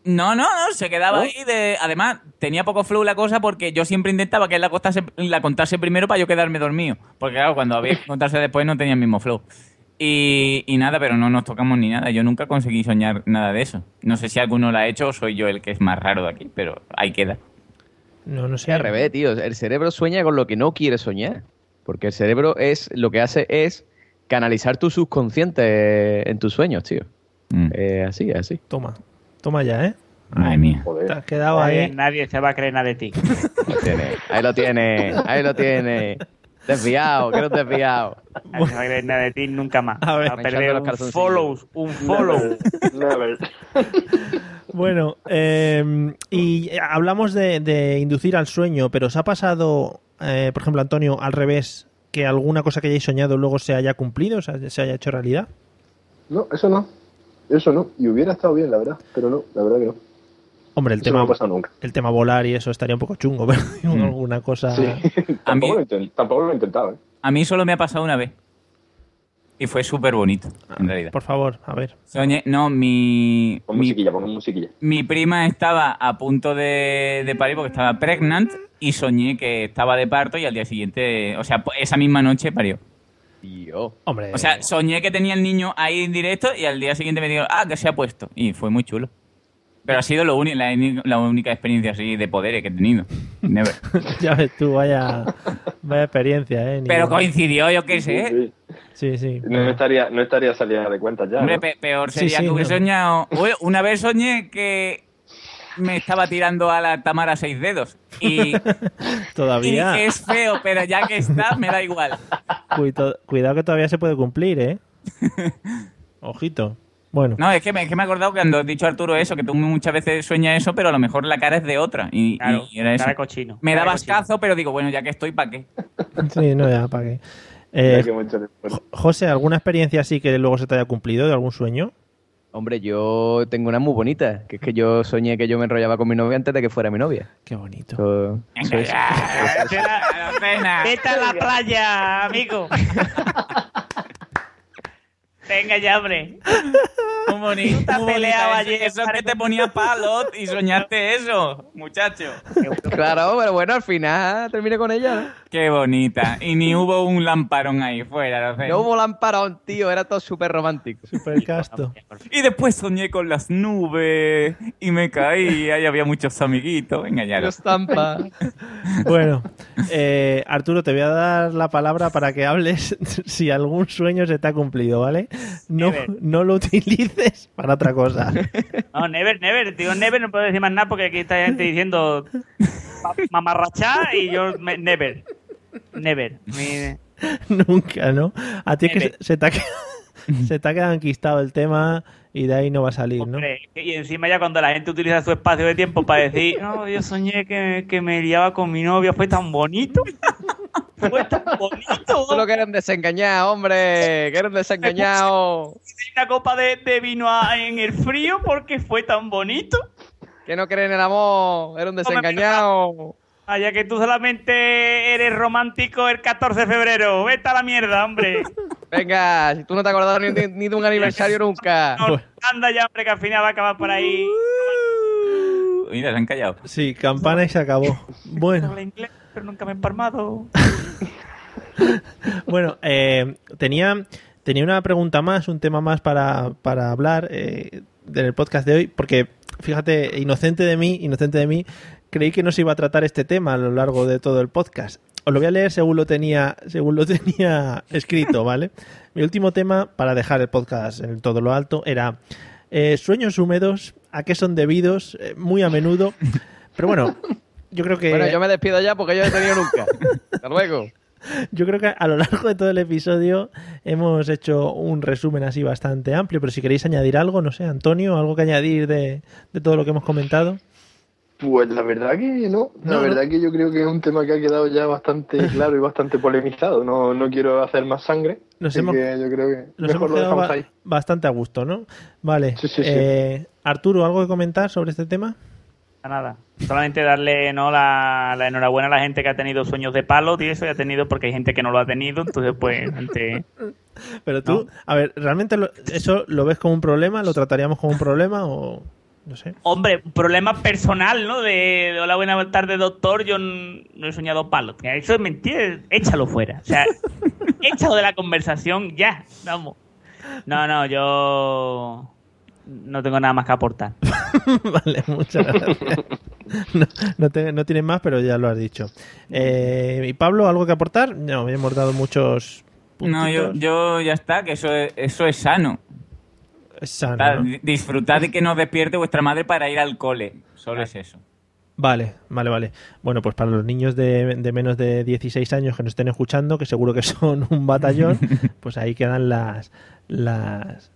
No, no, no, se quedaba ¿Oh? ahí de... Además, tenía poco flow la cosa porque yo siempre intentaba que él la contase, la contase primero para yo quedarme dormido. Porque claro, cuando había que contarse después no tenía el mismo flow. Y, y nada, pero no nos tocamos ni nada. Yo nunca conseguí soñar nada de eso. No sé si alguno lo ha hecho o soy yo el que es más raro de aquí, pero ahí queda. No, no sé. Al revés, tío. El cerebro sueña con lo que no quiere soñar. Porque el cerebro es lo que hace es... canalizar tu subconsciente en tus sueños, tío. Mm. Eh, así, así. Toma, toma ya, ¿eh? Ay, mía. Joder. Te has quedado ahí. ahí. Nadie se va a creer nada de ti. Lo tiene. Ahí lo tiene, ahí lo tiene. Desviado, que no desviado. Nadie se va a creer nada de ti nunca más. A ver, a perder un follow, un follow. Never. Bueno, eh, y hablamos de, de inducir al sueño, pero ¿os ha pasado, eh, por ejemplo, Antonio, al revés? que alguna cosa que hayáis soñado luego se haya cumplido, o sea, se haya hecho realidad? No, eso no. Eso no. Y hubiera estado bien, la verdad. Pero no, la verdad que no. Hombre, el, tema, no nunca. el tema volar y eso estaría un poco chungo, pero mm. alguna cosa... Sí. Tampoco, mí... lo tampoco lo he intentado. ¿eh? A mí solo me ha pasado una vez. Y fue súper bonito, ah, en realidad. Por favor, a ver. Soñé, no, mi... Pon mi, musiquilla, pon musiquilla. Mi prima estaba a punto de, de parir porque estaba pregnant y soñé que estaba de parto y al día siguiente, o sea, esa misma noche parió. Tío. Hombre. O sea, soñé que tenía el niño ahí en directo y al día siguiente me dijeron, ah, que se ha puesto. Y fue muy chulo. Pero ha sido lo uni- la, la única experiencia así de poderes que he tenido. Never. Ya ves tú, vaya, vaya experiencia, ¿eh? Ni pero igual. Coincidió, yo qué sé. Sí, sí. sí, sí pero... no, estaría, no estaría salida de cuentas ya. Hombre, ¿no? Peor sería sí, sí, que hubiera no. soñado... Oye, una vez soñé que me estaba tirando a la Tamara seis dedos. Y... Todavía. Y que es feo, pero ya que está, me da igual. Cuidado, cuidado que todavía se puede cumplir, ¿eh? Ojito. Bueno. No, es que, me, es que me he acordado cuando has dicho Arturo eso, que tú muchas veces sueñas eso, pero a lo mejor la cara es de otra. Y, claro, y era eso. Cara cochino. Me daba ascazo, pero digo, bueno, ya que estoy, ¿para qué? Sí, no, ya, ¿para qué? Eh, José, ¿alguna experiencia así que luego se te haya cumplido de algún sueño? Hombre, yo tengo una muy bonita, que es que yo soñé que yo me enrollaba con mi novia antes de que fuera mi novia. Qué bonito. So, so eso. ¡Vete a la playa, amigo! Venga ya, hombre. Muy bonito. Te peleaba ayer. Eso es que te ponía palos y soñaste eso, muchacho. Claro, pero bueno, al final terminé con ella, ¿no? Qué bonita. Y ni hubo un lamparón ahí fuera. No, no hubo lamparón, tío. Era todo súper romántico. Súper casto. Y después soñé con las nubes y me caía y había muchos amiguitos. Venga ya. Los tampa. Bueno, eh, Arturo, te voy a dar la palabra para que hables si algún sueño se te ha cumplido, ¿vale? No, no lo utilices para otra cosa. No, never, never. Digo, never no puedo decir más nada porque aquí está gente diciendo mamarrachá y yo me, never. Never. Me... Nunca, ¿no? A ti es que se te ha se te ha quedado enquistado el tema y de ahí no va a salir, hombre, ¿no? Y encima ya cuando la gente utiliza su espacio de tiempo para decir, no, yo soñé que, que me liaba con mi novia, fue tan bonito. Fue tan bonito. Solo que eran desengañados, hombre, que eran desengañados. Una copa de, de vino en el frío porque fue tan bonito. Que no creen en el amor, eran desengañados. Vaya que tú solamente eres romántico el catorce de febrero. Vete a la mierda, hombre. Venga, si tú no te acordás ni de, ni de un aniversario nunca. No, anda ya, hombre, que al final va a acabar por ahí. Mira, se han callado. Sí, campana y se acabó. Bueno. No hablo inglés, pero nunca me he empalmado. Bueno, eh, tenía, tenía una pregunta más, un tema más para, para hablar eh, del podcast de hoy, porque... Fíjate, inocente de mí, inocente de mí, creí que no se iba a tratar este tema a lo largo de todo el podcast. Os lo voy a leer según lo tenía, según lo tenía escrito, ¿vale? Mi último tema, para dejar el podcast en todo lo alto, era eh, sueños húmedos, a qué son debidos, eh, muy a menudo. Pero bueno, yo creo que... Bueno, yo me despido ya porque yo no he tenido nunca. Hasta luego. Yo creo que a lo largo de todo el episodio hemos hecho un resumen así bastante amplio, pero si queréis añadir algo, no sé, Antonio, algo que añadir de, de todo lo que hemos comentado. Pues la verdad que no, la no, verdad no. que yo creo que es un tema que ha quedado ya bastante claro y bastante polemizado, no, no quiero hacer más sangre, nos así hemos, que yo creo que nos mejor hemos quedado lo dejamos ahí. Bastante a gusto, ¿no? Vale, sí, sí, eh, sí. Arturo, ¿algo que comentar sobre este tema? Nada, solamente darle no la, la enhorabuena a la gente que ha tenido sueños de palos y eso, y ha tenido porque hay gente que no lo ha tenido, entonces pues gente... Pero tú, ¿no? A ver, ¿realmente lo, eso lo ves como un problema? ¿Lo trataríamos como un problema o...? No sé. Hombre, un problema personal, ¿no? De, de hola, buenas tardes, doctor, yo n- no he soñado palos. Eso es mentira, échalo fuera, o sea, échalo de la conversación ya, vamos. No, no, yo... No tengo nada más que aportar. Vale, muchas gracias. No, no, te, no tienes más, pero ya lo has dicho. Eh, ¿Y Pablo, algo que aportar? No, hemos dado muchos puntitos. No, yo, yo ya está, que eso es, eso es sano. Es sano, está, ¿no? Disfrutad de que no despierte vuestra madre para ir al cole. Solo es eso. Vale, vale, vale. Bueno, pues para los niños de, de menos de dieciséis años que nos estén escuchando, que seguro que son un batallón, pues ahí quedan las... las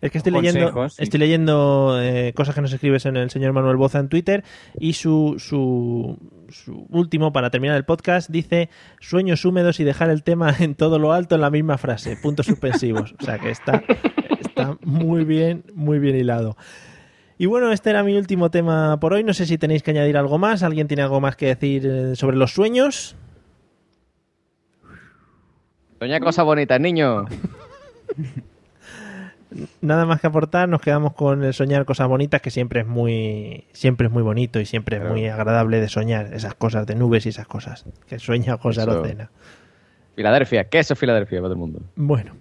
Es que estoy leyendo, consejos, sí. estoy leyendo eh, cosas que nos escribes en el señor Manuel Boza en Twitter, y su, su, su último, para terminar el podcast, dice: sueños húmedos y dejar el tema en todo lo alto en la misma frase, puntos suspensivos. O sea que está, está muy bien, muy bien hilado. Y bueno, este era mi último tema por hoy. No sé si tenéis que añadir algo más. ¿Alguien tiene algo más que decir sobre los sueños? Doña Cosa Bonita, niño. Nada más que aportar. Nos quedamos con el soñar cosas bonitas, que siempre es muy, siempre es muy bonito y siempre es claro. muy agradable de soñar esas cosas de nubes y esas cosas que sueña José Arocena. Filadelfia, ¿qué es Filadelfia para todo el mundo? Bueno.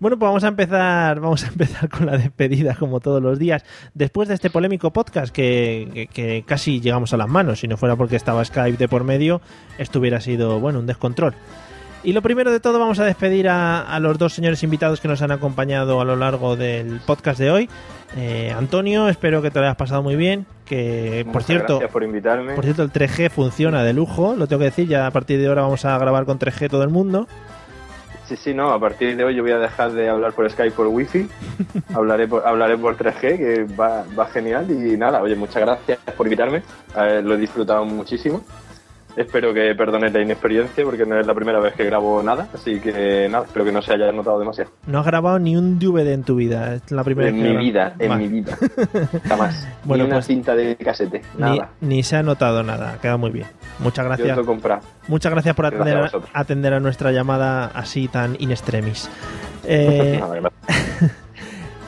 Bueno, pues vamos a empezar, vamos a empezar con la despedida, como todos los días. Después de este polémico podcast que, que, que casi llegamos a las manos, si no fuera porque estaba Skype de por medio, esto hubiera sido, bueno, un descontrol. Y lo primero de todo, vamos a despedir a, a los dos señores invitados que nos han acompañado a lo largo del podcast de hoy. Eh, Antonio, espero que te lo hayas pasado muy bien. Que, por cierto, gracias por invitarme. Por cierto, el tres G funciona de lujo, lo tengo que decir, ya a partir de ahora vamos a grabar con tres G todo el mundo. Sí, sí, no, a partir de hoy yo voy a dejar de hablar por Skype, por Wi-Fi, hablaré por, hablaré por tres G, que va, va genial. Y nada, oye, muchas gracias por invitarme, eh, lo he disfrutado muchísimo. Espero que perdonéis la inexperiencia, porque no es la primera vez que grabo nada, así que nada, espero que no se haya notado demasiado. No has grabado ni un D V D en tu vida, es la primera en vez. En mi vida, en vale. mi vida, jamás. Bueno, ni pues, una cinta de casete, nada. Ni, ni se ha notado nada, queda muy bien. Muchas gracias. Yo Muchas gracias por atender, gracias a, atender a nuestra llamada así tan in extremis. Eh,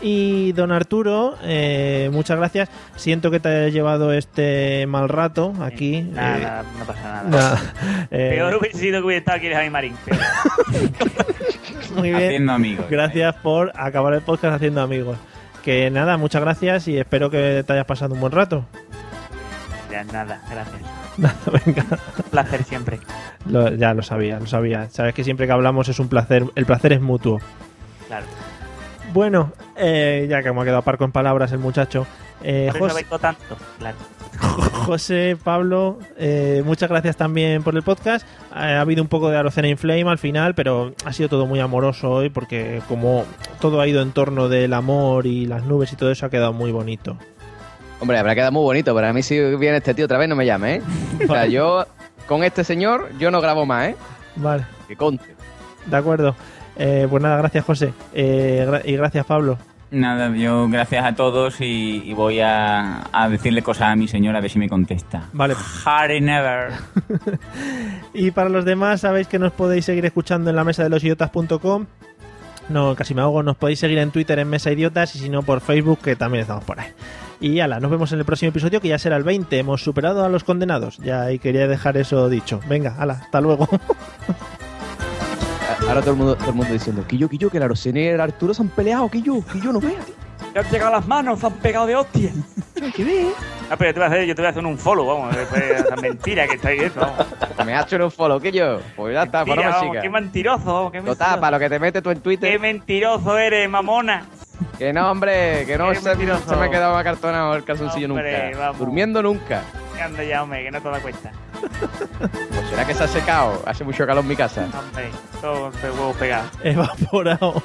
y don Arturo, eh, muchas gracias. Siento que te hayas llevado este mal rato aquí. Nada, eh, no pasa nada. nada. Eh, Peor hubiese sido que hubiera estado aquí el Javi Marín. Muy bien. Haciendo amigos. Gracias eh. por acabar el podcast haciendo amigos. Que nada, muchas gracias y espero que te hayas pasado un buen rato. Ya, nada, gracias. Nada, venga. Un placer siempre. Lo, ya lo sabía, lo sabía. Sabes que siempre que hablamos es un placer, el placer es mutuo. Claro. Bueno, eh, ya que me ha quedado parco en palabras el muchacho. Eh, Por eso José, tanto, claro. José, Pablo, eh, muchas gracias también por el podcast. Ha habido un poco de Arocena in Flame al final, pero ha sido todo muy amoroso hoy, porque como todo ha ido en torno del amor y las nubes y todo eso, ha quedado muy bonito. Hombre, habrá quedado muy bonito, pero a mí si viene este tío otra vez no me llame, ¿eh? Vale. O sea, yo con este señor yo no grabo más, ¿eh? Vale. Que conte. De acuerdo. Eh, pues nada, gracias José. Eh, gra y gracias Pablo. Nada, yo gracias a todos y, y voy a, a decirle cosas a mi señora a ver si me contesta. Vale. Harry never. Y para los demás, sabéis que nos podéis seguir escuchando en la mesa de los idiotas punto com. No, casi me ahogo. Nos podéis seguir en Twitter en Mesa Idiotas y si no por Facebook, que también estamos por ahí. Y ala, nos vemos en el próximo episodio, que ya será el veinte. Hemos superado a los condenados. Ya ahí quería dejar eso dicho. Venga, ala, hasta luego. Ahora todo el mundo, todo el mundo diciendo que yo, que yo, que la Arocena y el Arturo se han peleado, que yo, que yo no vea. Ya han llegado las manos, se han pegado de hostia. ¿Qué ves? Ah, pero yo te voy a hacer, yo te voy a hacer un follow, vamos. Esa mentira que estáis eso, vamos. Me has hecho un follow, que yo. Pues ya está, mentira, vamos, chica. Qué mentiroso, qué mentiroso. Total, para lo que te metes tú en Twitter. Qué mentiroso eres, mamona. Que no, hombre, que no se, se me ha quedado acartonado el calzoncillo nunca. Vamos. Durmiendo nunca. Que ando ya, hombre, que no te da cuenta. Pues será que se ha secado. Hace mucho calor en mi casa. Hombre, todo el huevo pegado. Evaporado.